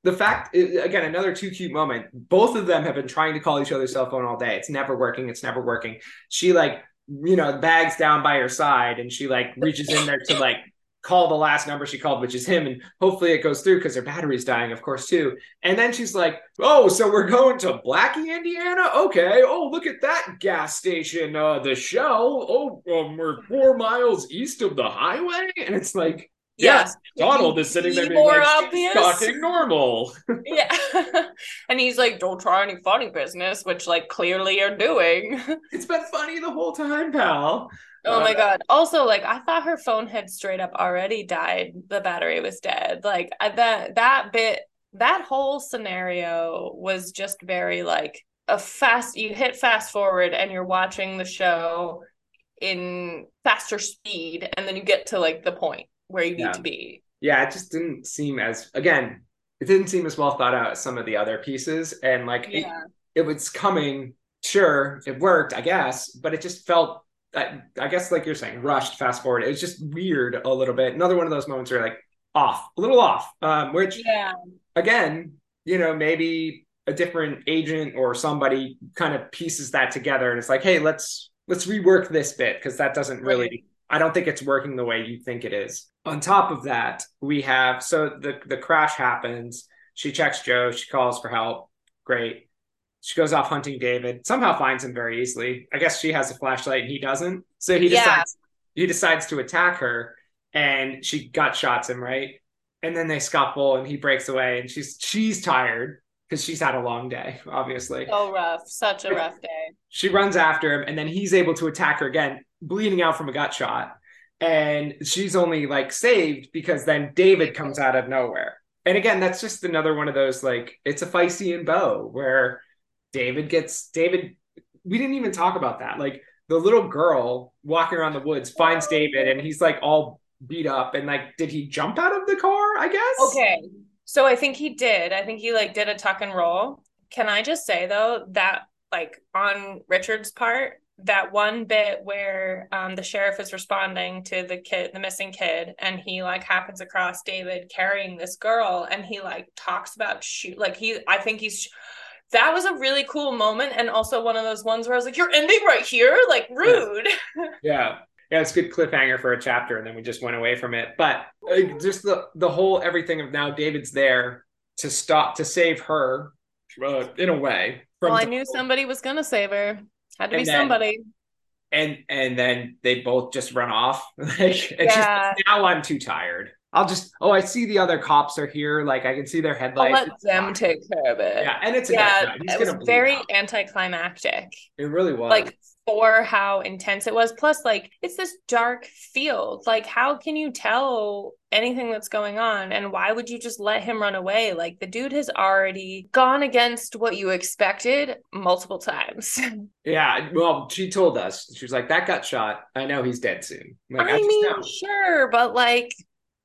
the fact, again, another too cute moment. Both of them have been trying to call each other's cell phone all day. It's never working. It's never working. She like, you know, bags down by her side and she like reaches in there to like, call the last number she called, which is him, and hopefully it goes through because her battery's dying, of course, too. And then she's like, oh, so we're going to Blackie, Indiana? Okay. Oh, look at that gas station, uh the Shell. Oh, um, we're four miles east of the highway. And it's like, yes, yeah, Donald is sitting there being more like, obvious. Fucking normal. Yeah. And he's like, don't try any funny business, which like clearly you're doing. It's been funny the whole time, pal. Oh my God. Also, like, I thought her phone had straight up already died. The battery was dead. Like, I, that, that bit, that whole scenario was just very, like, a fast, you hit fast forward and you're watching the show in faster speed. And then you get to, like, the point where you yeah. need to be. Yeah, it just didn't seem as, again, it didn't seem as well thought out as some of the other pieces. And, like, yeah. it, it was coming. Sure, it worked, I guess. But it just felt... I, I guess like you're saying, rushed, fast forward. It was just weird a little bit. Another one of those moments where you're like off, a little off, um, which yeah. again, you know, maybe a different agent or somebody kind of pieces that together. And it's like, hey, let's, let's rework this bit because that doesn't really, I don't think it's working the way you think it is. On top of that, we have, so the, the crash happens. She checks Joe. She calls for help. Great. She goes off hunting David, somehow finds him very easily. I guess she has a flashlight and he doesn't. So he yeah. decides he decides to attack her and she gut shots him, right? And then they scuffle and he breaks away and she's she's tired because she's had a long day, obviously. So rough. Such a rough day. She runs after him and then he's able to attack her again, bleeding out from a gut shot. And she's only like saved because then David comes out of nowhere. And again, that's just another one of those like, it's a feisty and bow where David gets David. We didn't even talk about that. Like the little girl walking around the woods finds David and he's like all beat up. And like, did he jump out of the car? I guess. Okay. So I think he did. I think he like did a tuck and roll. Can I just say though, that like on Richard's part, that one bit where um, the sheriff is responding to the kid, the missing kid, and he like happens across David carrying this girl and he like talks about shoot. Like he, I think he's, that was a really cool moment, and also one of those ones where I was like, you're ending right here? Like, rude. Yeah. Yeah, it's a good cliffhanger for a chapter, and then we just went away from it. But uh, just the, the whole everything of now David's there to stop, to save her, uh, in a way. From well, I knew somebody was going to save her. Had to and be then, somebody. And and then they both just run off. Like, it's yeah. just, now I'm too tired. I'll just, oh, I see the other cops are here. Like, I can see their headlights. I'll let them take care of it. Yeah, and it's a yeah, it was very out. anticlimactic. It really was. Like, for how intense it was. Plus, like, it's this dark field. Like, how can you tell anything that's going on? And why would you just let him run away? Like, the dude has already gone against what you expected multiple times. Yeah, well, she told us. She was like, that got shot. I know he's dead soon. Like, I, I mean, know. Sure, but, like,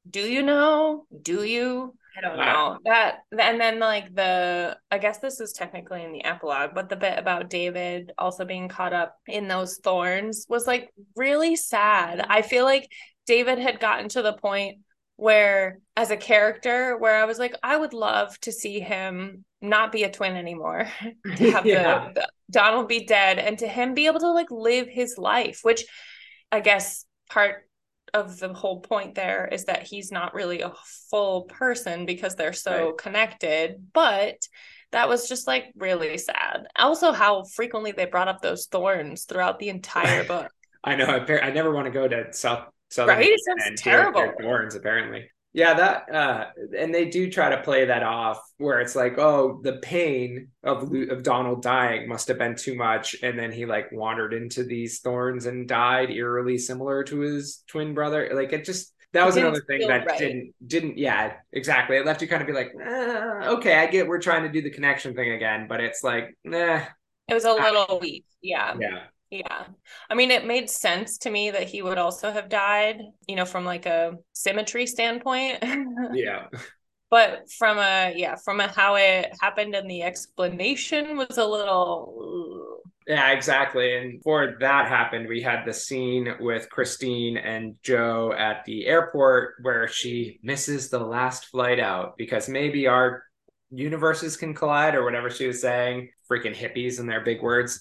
do you know? Do you? I don't know. That, and then, like, the, I guess this is technically in the epilogue, but the bit about David also being caught up in those thorns was, like, really sad. I feel like David had gotten to the point where, as a character, where I was like, I would love to see him not be a twin anymore, to have yeah. the, the Donald be dead, and to him be able to, like, live his life, which I guess part of the whole point there is that he's not really a full person because they're so right. connected. But that was just, like, really sad. Also, how frequently they brought up those thorns throughout the entire book. I know. I never want to go to South Southern right? It sounds terrible. Thorns, apparently. Yeah, that uh, and they do try to play that off where it's like, oh, the pain of of Donald dying must have been too much, and then he, like, wandered into these thorns and died, eerily similar to his twin brother. Like, it just that was another thing that right. didn't didn't yeah exactly. It left you kind of be like, ah, okay, I get we're trying to do the connection thing again, but it's like, nah. It was a little I, weak, yeah, yeah. Yeah. I mean, it made sense to me that he would also have died, you know, from, like, a symmetry standpoint. Yeah. But from a, yeah, from a how it happened and the explanation was a little. Yeah, exactly. And before that happened, we had the scene with Christine and Joe at the airport where she misses the last flight out because maybe our universes can collide or whatever she was saying. Freaking hippies and their big words.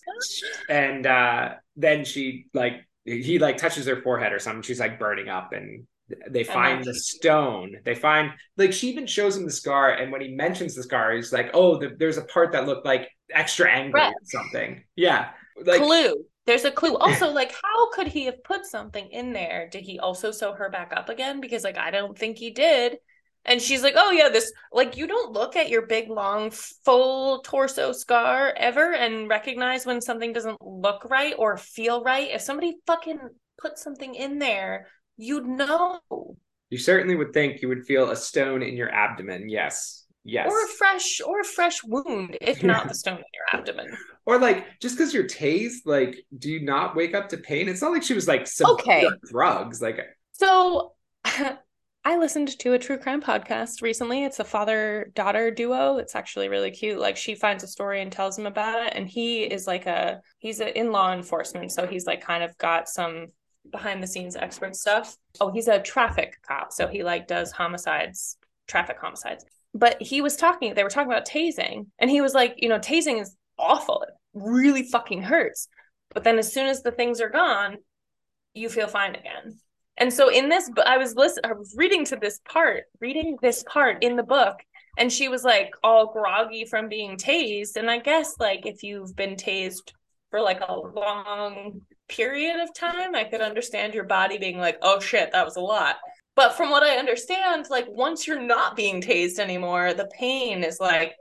And uh then she like he like touches her forehead or something. She's like burning up, and they find and the stone. They find like she even shows him the scar, and when he mentions the scar, he's like, oh, the, there's a part that looked like extra angry right. or something. Yeah, like clue. There's a clue. Also, like, how could he have put something in there? Did he also sew her back up again? Because, like, I don't think he did. And she's like, oh, yeah, this, like, you don't look at your big, long, full torso scar ever and recognize when something doesn't look right or feel right. If somebody fucking put something in there, you'd know. You certainly would think you would feel a stone in your abdomen. Yes. Yes. Or a fresh or a fresh wound, if not the stone in your abdomen. Or, like, just because you're tased, like, do you not wake up to pain? It's not like she was, like, some okay. drugs. Like, so... I listened to a true crime podcast recently. It's a father-daughter duo. It's actually really cute. Like, she finds a story and tells him about it. And he is like a, he's a, in law enforcement. So he's like kind of got some behind the scenes expert stuff. Oh, he's a traffic cop. So he like does homicides, traffic homicides. But he was talking, they were talking about tasing. And he was like, you know, tasing is awful. It really fucking hurts. But then as soon as the things are gone, you feel fine again. And so in this, I was listening, I was reading to this part, reading this part in the book, and she was like all groggy from being tased. And I guess like if you've been tased for like a long period of time, I could understand your body being like, oh shit, that was a lot. But from what I understand, like once you're not being tased anymore, the pain is like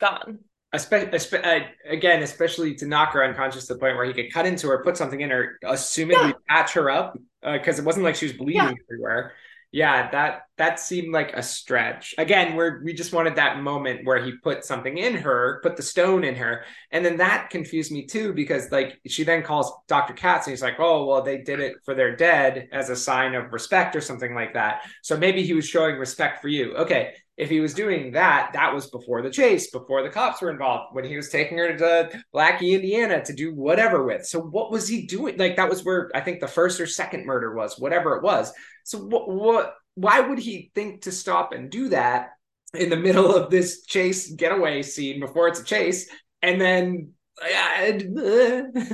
gone. Espe- espe- uh, again, especially to knock her unconscious to the point where he could cut into her, put something in her, assumedly yeah. patch her up, because uh, it wasn't like she was bleeding yeah. everywhere. Yeah, that that seemed like a stretch. Again, we're, we just wanted that moment where he put something in her, put the stone in her, and then that confused me too, because like she then calls Doctor Katz, and he's like, oh, well, they did it for their dead as a sign of respect or something like that. So maybe he was showing respect for you. Okay. If he was doing that, that was before the chase, before the cops were involved, when he was taking her to Blackie, Indiana to do whatever with. So what was he doing? Like, that was where I think the first or second murder was, whatever it was. So what, what, why would he think to stop and do that in the middle of this chase getaway scene before it's a chase? And then, uh,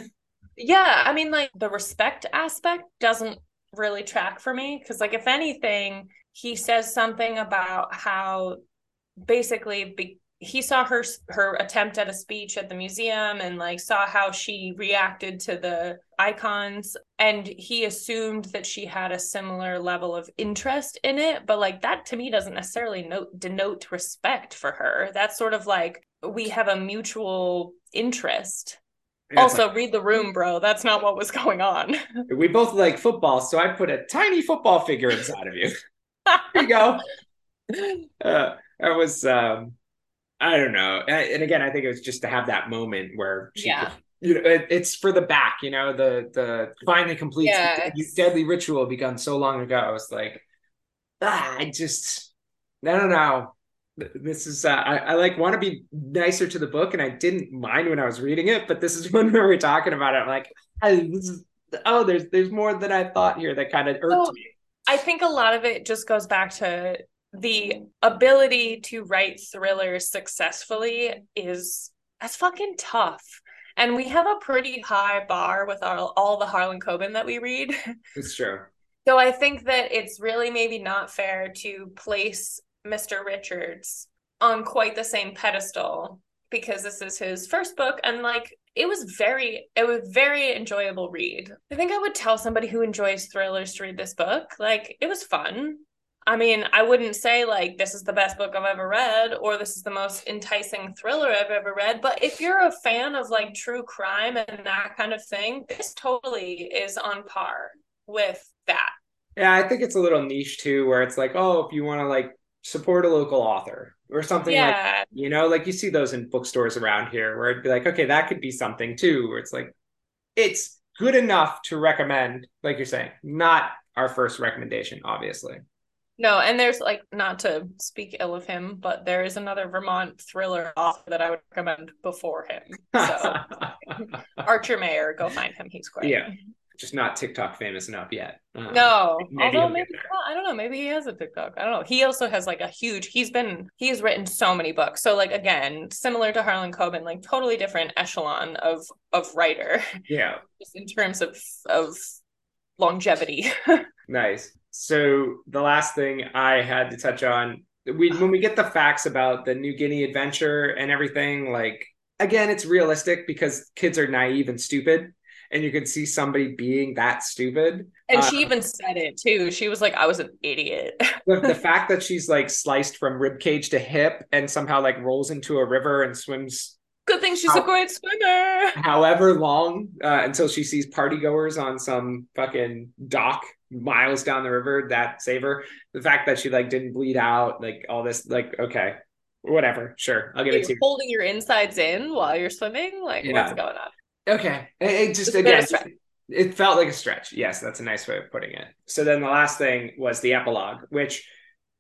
yeah, I mean, like the respect aspect doesn't really track for me. Cause like, if anything, he says something about how basically be- he saw her her attempt at a speech at the museum and like saw how she reacted to the icons, and he assumed that she had a similar level of interest in it. But like that to me doesn't necessarily note, denote respect for her. That's sort of like we have a mutual interest. Also, like, read the room, bro. That's not what was going on. We both like football, so I put a tiny football figure inside of you. There you go. Uh, I was, um, I don't know. And again, I think it was just to have that moment where she yeah. could, you know, it, it's for the back, you know, the the finally complete yeah, deadly ritual begun so long ago. I was like, ah, I just, I don't know. This is, uh, I, I like want to be nicer to the book, and I didn't mind when I was reading it, but this is when we were talking about it. I'm like, I, this is, oh, there's there's more than I thought here that kind of irked so, me. I think a lot of it just goes back to the ability to write thrillers successfully is, that's fucking tough. And we have a pretty high bar with our, all the Harlan Coben that we read. It's true. So I think that it's really maybe not fair to place Mister Richards on quite the same pedestal, because this is his first book, and like it was very it was very enjoyable read. I think I would tell somebody who enjoys thrillers to read this book. Like, it was fun. I mean, I wouldn't say like this is the best book I've ever read or this is the most enticing thriller I've ever read, but if you're a fan of like true crime and that kind of thing, this totally is on par with that. Yeah, I think it's a little niche too, where it's like, oh, if you want to like support a local author or something yeah. like that. You know, like you see those in bookstores around here where it'd be like, okay, that could be something too, where it's like, it's good enough to recommend, like you're saying, not our first recommendation, obviously. No, and there's like, not to speak ill of him, but there is another Vermont thriller author that I would recommend before him. So Archer Mayer, go find him. He's great. Yeah. Just not TikTok famous enough yet. Um, no, maybe although maybe well, I don't know. Maybe he has a TikTok. I don't know. He also has like a huge. He's been. He's written so many books. So like again, similar to Harlan Coben, like totally different echelon of of writer. Yeah. Just in terms of of longevity. Nice. So the last thing I had to touch on, we when we get the facts about the New Guinea adventure and everything, like again, it's realistic because kids are naive and stupid. And you could see somebody being that stupid. And she um, even said it too. She was like, I was an idiot. the, the fact that she's like sliced from ribcage to hip and somehow like rolls into a river and swims. Good thing she's how, a great swimmer. However long uh, until she sees party goers on some fucking dock miles down the river that save her. The fact that she like didn't bleed out, like all this, like, okay, whatever. Sure. I'll give you're it to you. Holding your insides in while you're swimming. Like yeah. what's going on? Okay. It, it just, again, it felt like a stretch. Yes, that's a nice way of putting it. So then the last thing was the epilogue, which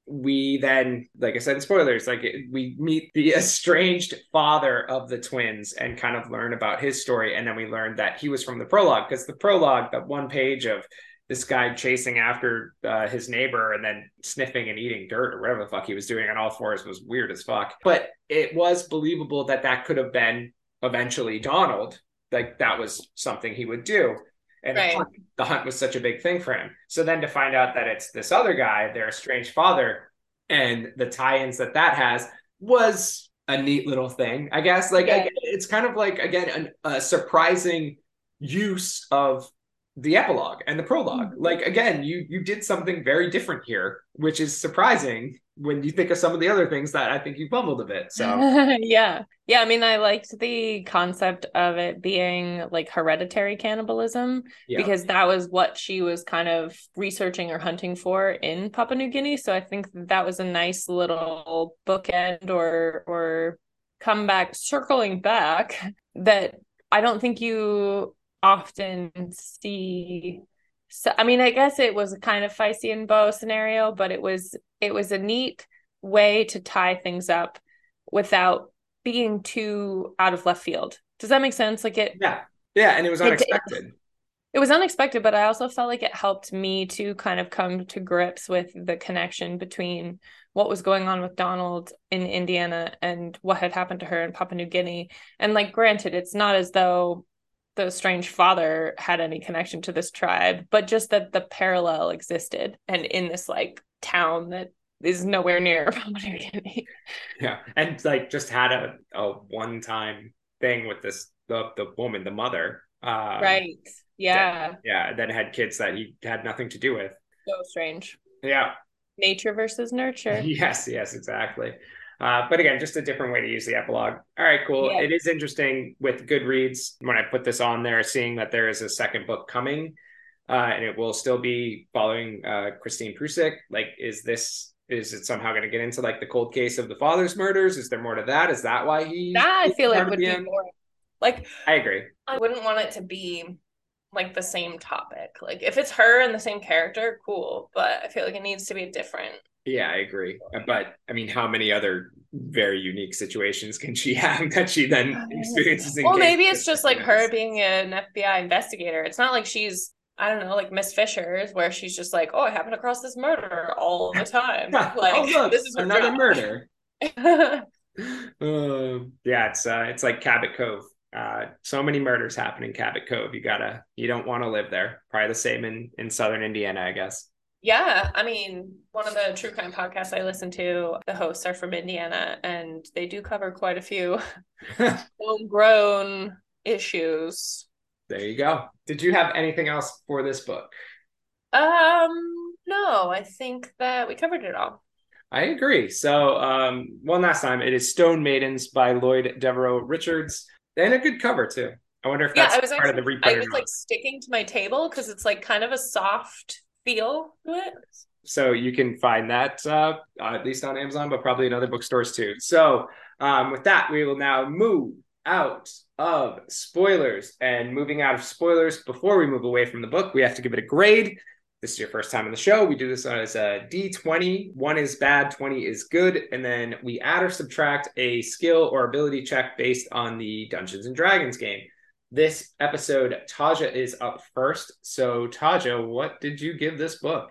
we then, like I said, spoilers, like it, we meet the estranged father of the twins and kind of learn about his story. And then we learned that he was from the prologue, because the prologue, that one page of this guy chasing after uh, his neighbor and then sniffing and eating dirt or whatever the fuck he was doing on all fours was weird as fuck. But it was believable that that could have been eventually Donald. Like that was something he would do. And right. the, hunt, the hunt was such a big thing for him. So then to find out that it's this other guy, their estranged father, and the tie-ins that that has was a neat little thing, I guess. Like yeah. I, it's kind of like, again, an, a surprising use of the epilogue and the prologue. Mm-hmm. Like, again, you you did something very different here, which is surprising when you think of some of the other things that I think you bumbled a bit. So yeah. Yeah. I mean, I liked the concept of it being like hereditary cannibalism yeah. because that was what she was kind of researching or hunting for in Papua New Guinea. So I think that was a nice little bookend or, or comeback, circling back, that I don't think you often see. So, I mean, I guess it was a kind of Feisty and Bo scenario, but it was it was a neat way to tie things up without being too out of left field. Does that make sense? Like it. Yeah. Yeah. And it was unexpected. It, it, it was unexpected, but I also felt like it helped me to kind of come to grips with the connection between what was going on with Donald in Indiana and what had happened to her in Papua New Guinea. And like, granted, it's not as though the strange father had any connection to this tribe, but just that the parallel existed, and in this like town that is nowhere near Papua New Guinea. Yeah, and like just had a, a one time thing with this the, the woman, the mother, um, right? Yeah, that, yeah, that had kids that he had nothing to do with. So strange. Yeah, nature versus nurture. Yes, yes, exactly. Uh, but again, just a different way to use the epilogue. All right, cool. Yeah. It is interesting with Goodreads, when I put this on there, seeing that there is a second book coming, uh, and it will still be following uh, Christine Prusick. Like, is this, is it somehow going to get into like the cold case of the father's murders? Is there more to that? Is that why he... That I feel like would be more. Like, I agree. I wouldn't want it to be like the same topic. Like, if it's her and the same character, cool. But I feel like it needs to be different. Yeah, I agree. But I mean, how many other very unique situations can she have that she then experiences? Well, maybe it's just like her being an F B I investigator. It's not like she's, I don't know, like Miss Fisher's, where she's just like, oh, I happen across this murder all the time. Like, oh, look, this is another murder. uh, yeah, it's uh, it's like Cabot Cove. Uh, so many murders happen in Cabot Cove. You gotta, you don't want to live there. Probably the same in, in Southern Indiana, I guess. Yeah, I mean, one of the true crime podcasts I listen to, the hosts are from Indiana, and they do cover quite a few homegrown issues. There you go. Did you have anything else for this book? Um, no, I think that we covered it all. I agree. So um, one last time, it is Stone Maidens by Lloyd Devereux Richards, and a good cover too. I wonder if that's yeah, I was part actually, of the reprint. I was like sticking to my table because it's like kind of a soft feel to it. So you can find that uh, at least on Amazon, but probably in other bookstores too. So um, with that, we will now move out of spoilers. And moving out of spoilers, before we move away from the book, we have to give it a grade. This is your first time on the show. We do this as a D twenty. One is bad, twenty is good. And then we add or subtract a skill or ability check based on the Dungeons and Dragons game. This episode, Taja is up first. So Taja, what did you give this book?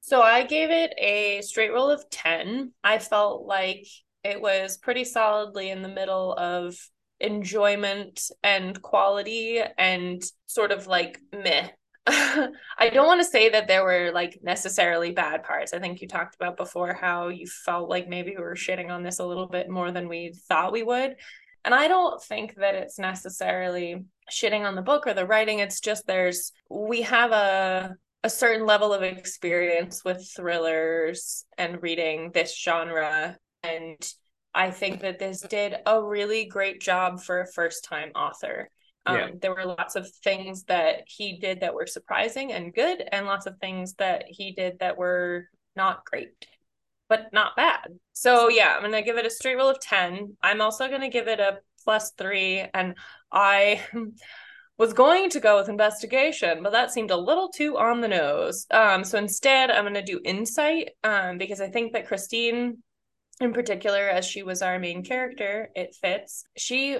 So I gave it a straight roll of ten. I felt like it was pretty solidly in the middle of enjoyment and quality and sort of like meh. I don't want to say that there were like necessarily bad parts. I think you talked about before how you felt like maybe we were shitting on this a little bit more than we thought we would. And I don't think that it's necessarily shitting on the book or the writing. It's just there's, we have a a certain level of experience with thrillers and reading this genre. And I think that this did a really great job for a first-time author. Um, yeah. There were lots of things that he did that were surprising and good, and lots of things that he did that were not great, but not bad. So yeah, I'm going to give it a straight roll of ten. I'm also going to give it a plus three. And I was going to go with investigation, but that seemed a little too on the nose. Um, so instead, I'm going to do insight, um, because I think that Christine, in particular, as she was our main character, it fits. She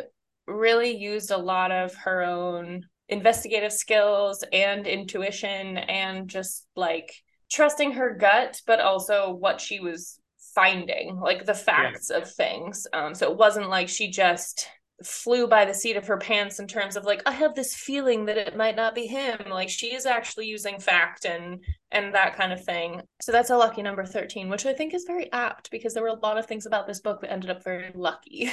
really used a lot of her own investigative skills and intuition and just like trusting her gut, but also what she was finding, like the facts yeah. of things. Um, so it wasn't like she just flew by the seat of her pants in terms of like, I have this feeling that it might not be him. Like, she is actually using fact and and that kind of thing. So that's a lucky number thirteen, which I think is very apt because there were a lot of things about this book that ended up very lucky.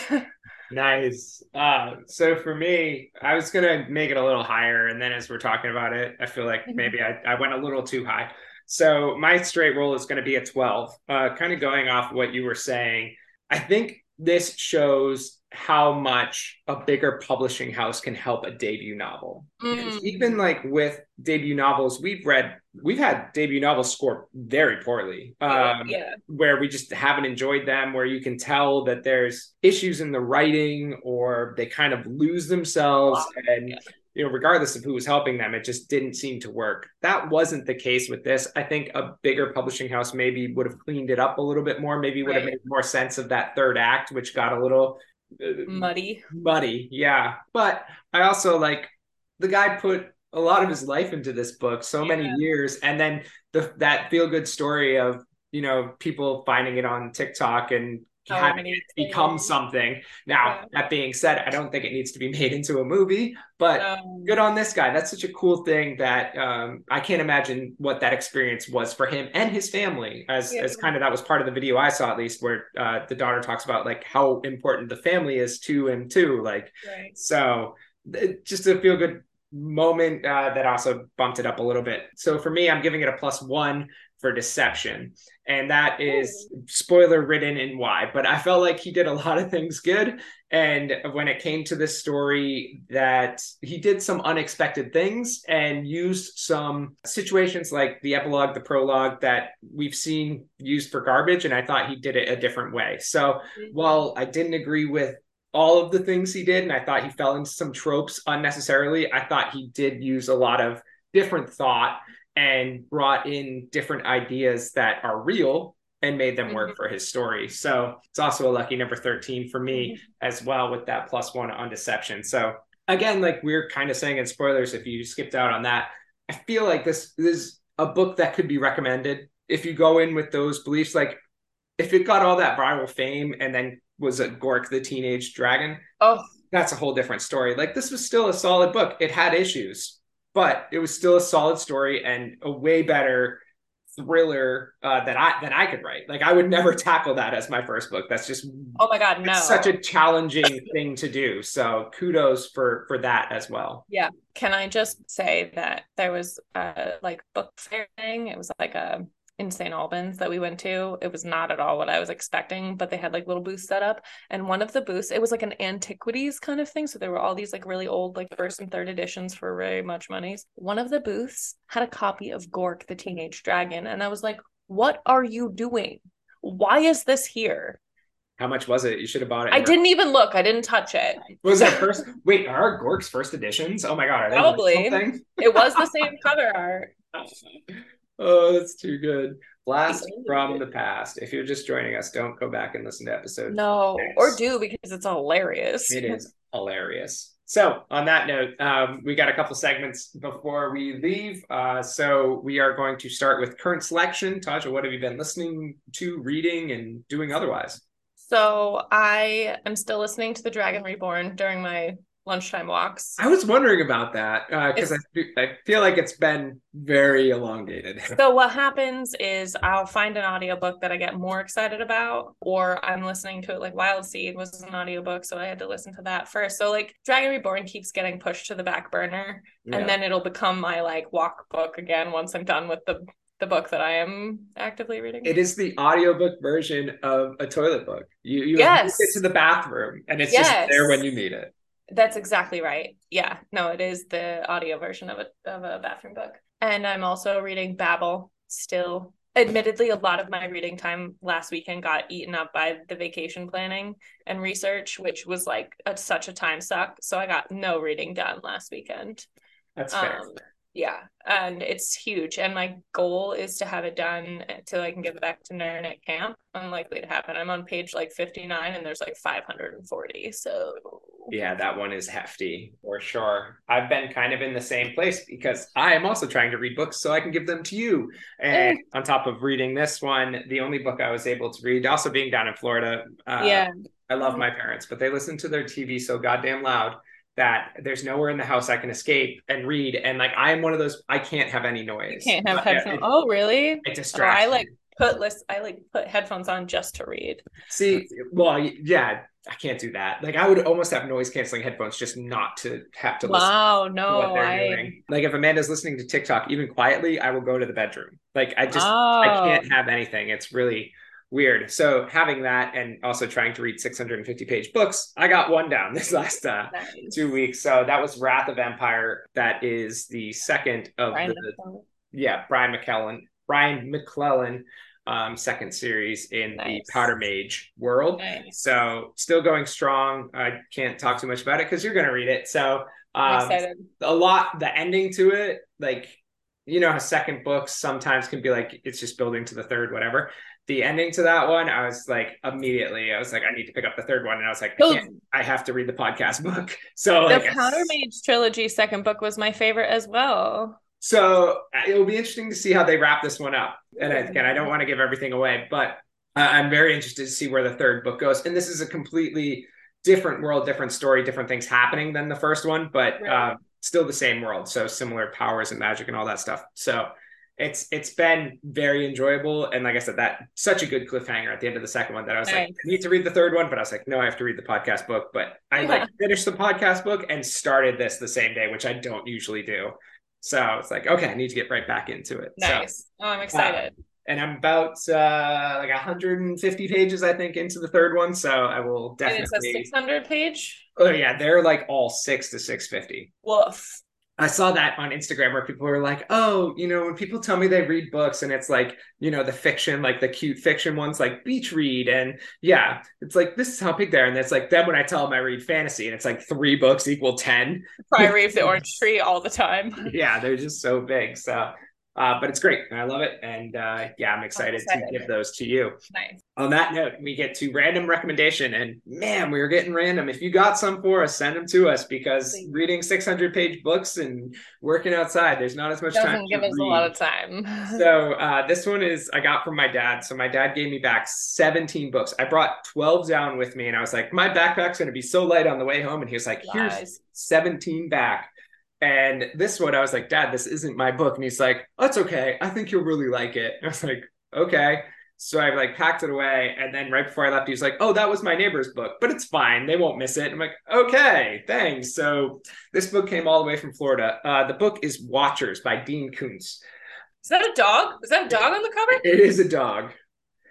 Nice. Uh, so for me, I was going to make it a little higher. And then as we're talking about it, I feel like maybe I, I went a little too high. So my straight roll is going to be a twelve, uh, kind of going off what you were saying. I think this shows how much a bigger publishing house can help a debut novel. Mm. Even like with debut novels, we've read, we've had debut novels score very poorly, um, yeah. where we just haven't enjoyed them, where you can tell that there's issues in the writing or they kind of lose themselves. Wow. And yeah. you know, regardless of who was helping them, it just didn't seem to work. That wasn't the case with this. I think a bigger publishing house maybe would have cleaned it up a little bit more, maybe would right. have made more sense of that third act, which got a little muddy muddy yeah but I also like the guy put a lot of his life into this book, so yeah. many years, and then the that feel-good story of, you know, people finding it on TikTok and oh, having it become something. Now yeah. that being said, I don't think it needs to be made into a movie, but um, good on this guy. That's such a cool thing that um I can't imagine what that experience was for him and his family, as yeah. as kind of that was part of the video I saw, at least, where uh the daughter talks about like how important the family is to him too, like right. so it, just a feel good moment uh, that also bumped it up a little bit. So for me, I'm giving it a plus one for deception. And that is spoiler ridden in why, but I felt like he did a lot of things good. And when it came to this story, that he did some unexpected things and used some situations like the epilogue, the prologue that we've seen used for garbage. And I thought he did it a different way. So while I didn't agree with all of the things he did, and I thought he fell into some tropes unnecessarily, I thought he did use a lot of different thought and brought in different ideas that are real and made them work for his story. So it's also a lucky number thirteen for me as well, with that plus one on deception. So again, like we we're kind of saying in spoilers, if you skipped out on that, I feel like this, this is a book that could be recommended if you go in with those beliefs. Like if it got all that viral fame and then was a Gork the Teenage Dragon, oh, that's a whole different story. Like this was still a solid book. It had issues, but it was still a solid story and a way better thriller uh, that I that I could write. Like I would never tackle that as my first book. That's just oh my god, no! It's such a challenging thing to do. So kudos for for that as well. Yeah. Can I just say that there was a like book fair thing? It was like a in Saint Albans that we went to. It was not at all what I was expecting, but they had like little booths set up, and one of the booths, it was like an antiquities kind of thing, so there were all these like really old like first and third editions for very much money. One of the booths had a copy of Gork the Teenage Dragon, and I was like, what are you doing? Why is this here? How much was it? You should have bought it. I didn't even look. I didn't touch it. Was that first? Wait, are Gork's first editions? Oh my god, are they probably like it was the same cover art. Oh, that's too good. Blast from the past. If you're just joining us, don't go back and listen to episode. No, six. Or do, because it's hilarious. It is hilarious. So on that note, um, we got a couple segments before we leave. Uh, so we are going to start with current selection. Taja, what have you been listening to, reading, and doing otherwise? So I am still listening to The Dragon Reborn during my lunchtime walks. I was wondering about that because uh, I, I feel like it's been very elongated. So what happens is I'll find an audiobook that I get more excited about, or I'm listening to it, like Wild Seed was an audiobook, so I had to listen to that first. So like Dragon Reborn keeps getting pushed to the back burner, yeah. And then it'll become my like walk book again once I'm done with the the book that I am actively reading. It is the audiobook version of a toilet book. You you yes. It to the bathroom, and it's yes. just there when you need it. That's exactly right. Yeah. No, it is the audio version of a of a bathroom book. And I'm also reading Babel still. Admittedly, a lot of my reading time last weekend got eaten up by the vacation planning and research, which was like a, such a time suck. So I got no reading done last weekend. That's fair. Um, yeah. And it's huge. And my goal is to have it done until I can get back to Nern at camp. Unlikely to happen. I'm on page like fifty-nine and there's like five hundred forty. So yeah, that one is hefty for sure. I've been kind of in the same place because I am also trying to read books so I can give them to you. And mm. on top of reading this one, the only book I was able to read, also being down in Florida, uh, yeah. I love my parents, but they listen to their T V so goddamn loud that there's nowhere in the house I can escape and read. And like, I am one of those, I can't have any noise. You can't have headphones. Uh, oh, really? It distracts oh, I like put list. I like put headphones on just to read. See, well, yeah. I can't do that. Like I would almost have noise canceling headphones just not to have to listen. Wow, no, to what they're I... doing. Like if Amanda's listening to TikTok, even quietly, I will go to the bedroom. Like I just, oh. I can't have anything. It's really weird. So having that and also trying to read six hundred fifty page books, I got one down this last uh, nice. two weeks. So that was Wrath of Empire. That is the second of Brian the, McClellan. yeah, Brian McClellan, Brian McClellan. Um, second series in nice. the Powder Mage world. Nice. So still going strong. I can't talk too much about it because you're going to read it. So um, a lot, the ending to it, like, you know, how second books sometimes can be like, it's just building to the third, whatever. The ending to that one, I was like, immediately, I was like, I need to pick up the third one. And I was like, I, can't, I have to read the podcast book. So the like, Powder Mage trilogy second book was my favorite as well. So it will be interesting to see how they wrap this one up. And again, I don't want to give everything away, but I'm very interested to see where the third book goes. And this is a completely different world, different story, different things happening than the first one, but right. uh, still the same world. So similar powers and magic and all that stuff. So it's it's been very enjoyable. And like I said, that such a good cliffhanger at the end of the second one that I was nice. like, I need to read the third one, but I was like, no, I have to read the podcast book. But I yeah. like finished the podcast book and started this the same day, which I don't usually do. So it's like, okay, I need to get right back into it. Nice. So, oh, I'm excited. Uh, and I'm about uh, like one hundred fifty pages, I think, into the third one. So I will definitely. And it's a six hundred page? Oh, yeah. They're like all six to six fifty. Woof. I saw that on Instagram where people were like, oh, you know, when people tell me they read books and it's like, you know, the fiction, like the cute fiction ones like Beach Read. And yeah, it's like, this is how big they are. And it's like, then when I tell them I read fantasy and it's like three books equal ten. I read The Orange Tree all the time. Yeah, they're just so big. So, uh, but it's great. And I love it. And uh, yeah, I'm excited, I'm excited to give those to you. Nice. On that note, we get to random recommendation, and man, we were getting random. If you got some for us, send them to us, because reading six hundred page books and working outside, there's not as much Doesn't time. Doesn't give us read. a lot of time. So uh, this one is I got from my dad. So my dad gave me back seventeen books. I brought twelve down with me, and I was like, my backpack's going to be so light on the way home. And he was like, Lies. here's seventeen back. And this one, I was like, Dad, this isn't my book. And he's like, that's okay. I think you'll really like it. And I was like, okay. So I like packed it away. And then right before I left, he was like, oh, that was my neighbor's book, but it's fine. They won't miss it. I'm like, okay, thanks. So this book came all the way from Florida. Uh, the book is Watchers by Dean Koontz. Is that a dog? Is that a dog on the cover? It is a dog.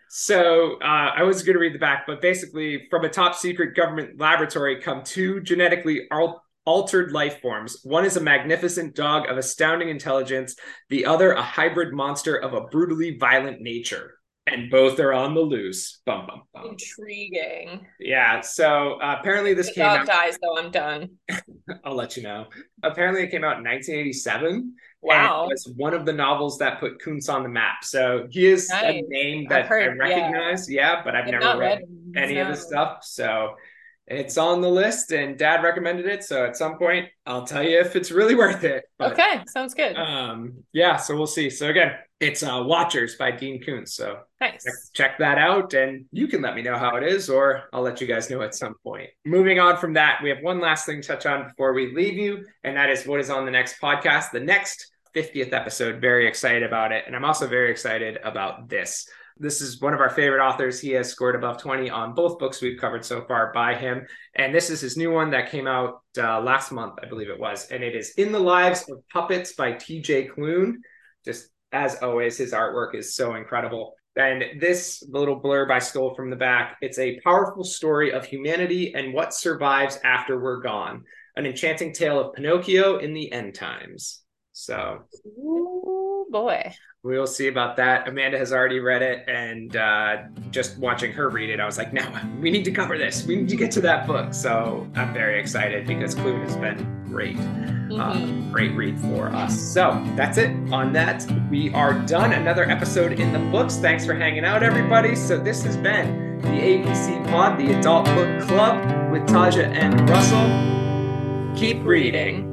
So uh, I was going to read the back, but basically from a top secret government laboratory come two genetically altered. altered life forms. One is a magnificent dog of astounding intelligence, the other a hybrid monster of a brutally violent nature. And both are on the loose. Bum, bum, bum. Intriguing. Yeah, so uh, apparently this the came dog out... dies, though, I'm done. I'll let you know. Apparently it came out in nineteen eighty-seven. Wow. And it was one of the novels that put Koontz on the map. So he is nice. a name that heard, I recognize, yeah, yeah but I've, I've never read, read any no. of his stuff, so... It's on the list, and Dad recommended it, so at some point, I'll tell you if it's really worth it. But, okay, sounds good. Um, yeah, so we'll see. So again, it's uh, Watchers by Dean Koontz, so nice. check, check that out, and you can let me know how it is, or I'll let you guys know at some point. Moving on from that, we have one last thing to touch on before we leave you, and that is what is on the next podcast, the next fiftieth episode. Very excited about it, and I'm also very excited about this. This is one of our favorite authors. He has scored above twenty on both books we've covered so far by him. And this is his new one that came out uh, last month, I believe it was. And it is In the Lives of Puppets by T J. Klune. Just as always, his artwork is so incredible. And this little blurb I stole from the back. It's a powerful story of humanity and what survives after we're gone. An enchanting tale of Pinocchio in the end times. So... Ooh, boy. We'll see about that. Amanda has already read it, and uh, just watching her read it, I was like, no, we need to cover this. We need to get to that book. So I'm very excited because Klune has been great. Mm-hmm. Um, great read for us. So that's it. On that, we are done. Another episode in the books. Thanks for hanging out, everybody. So this has been the A B C Pod, the Adult Book Club with Taja and Russell. Keep reading.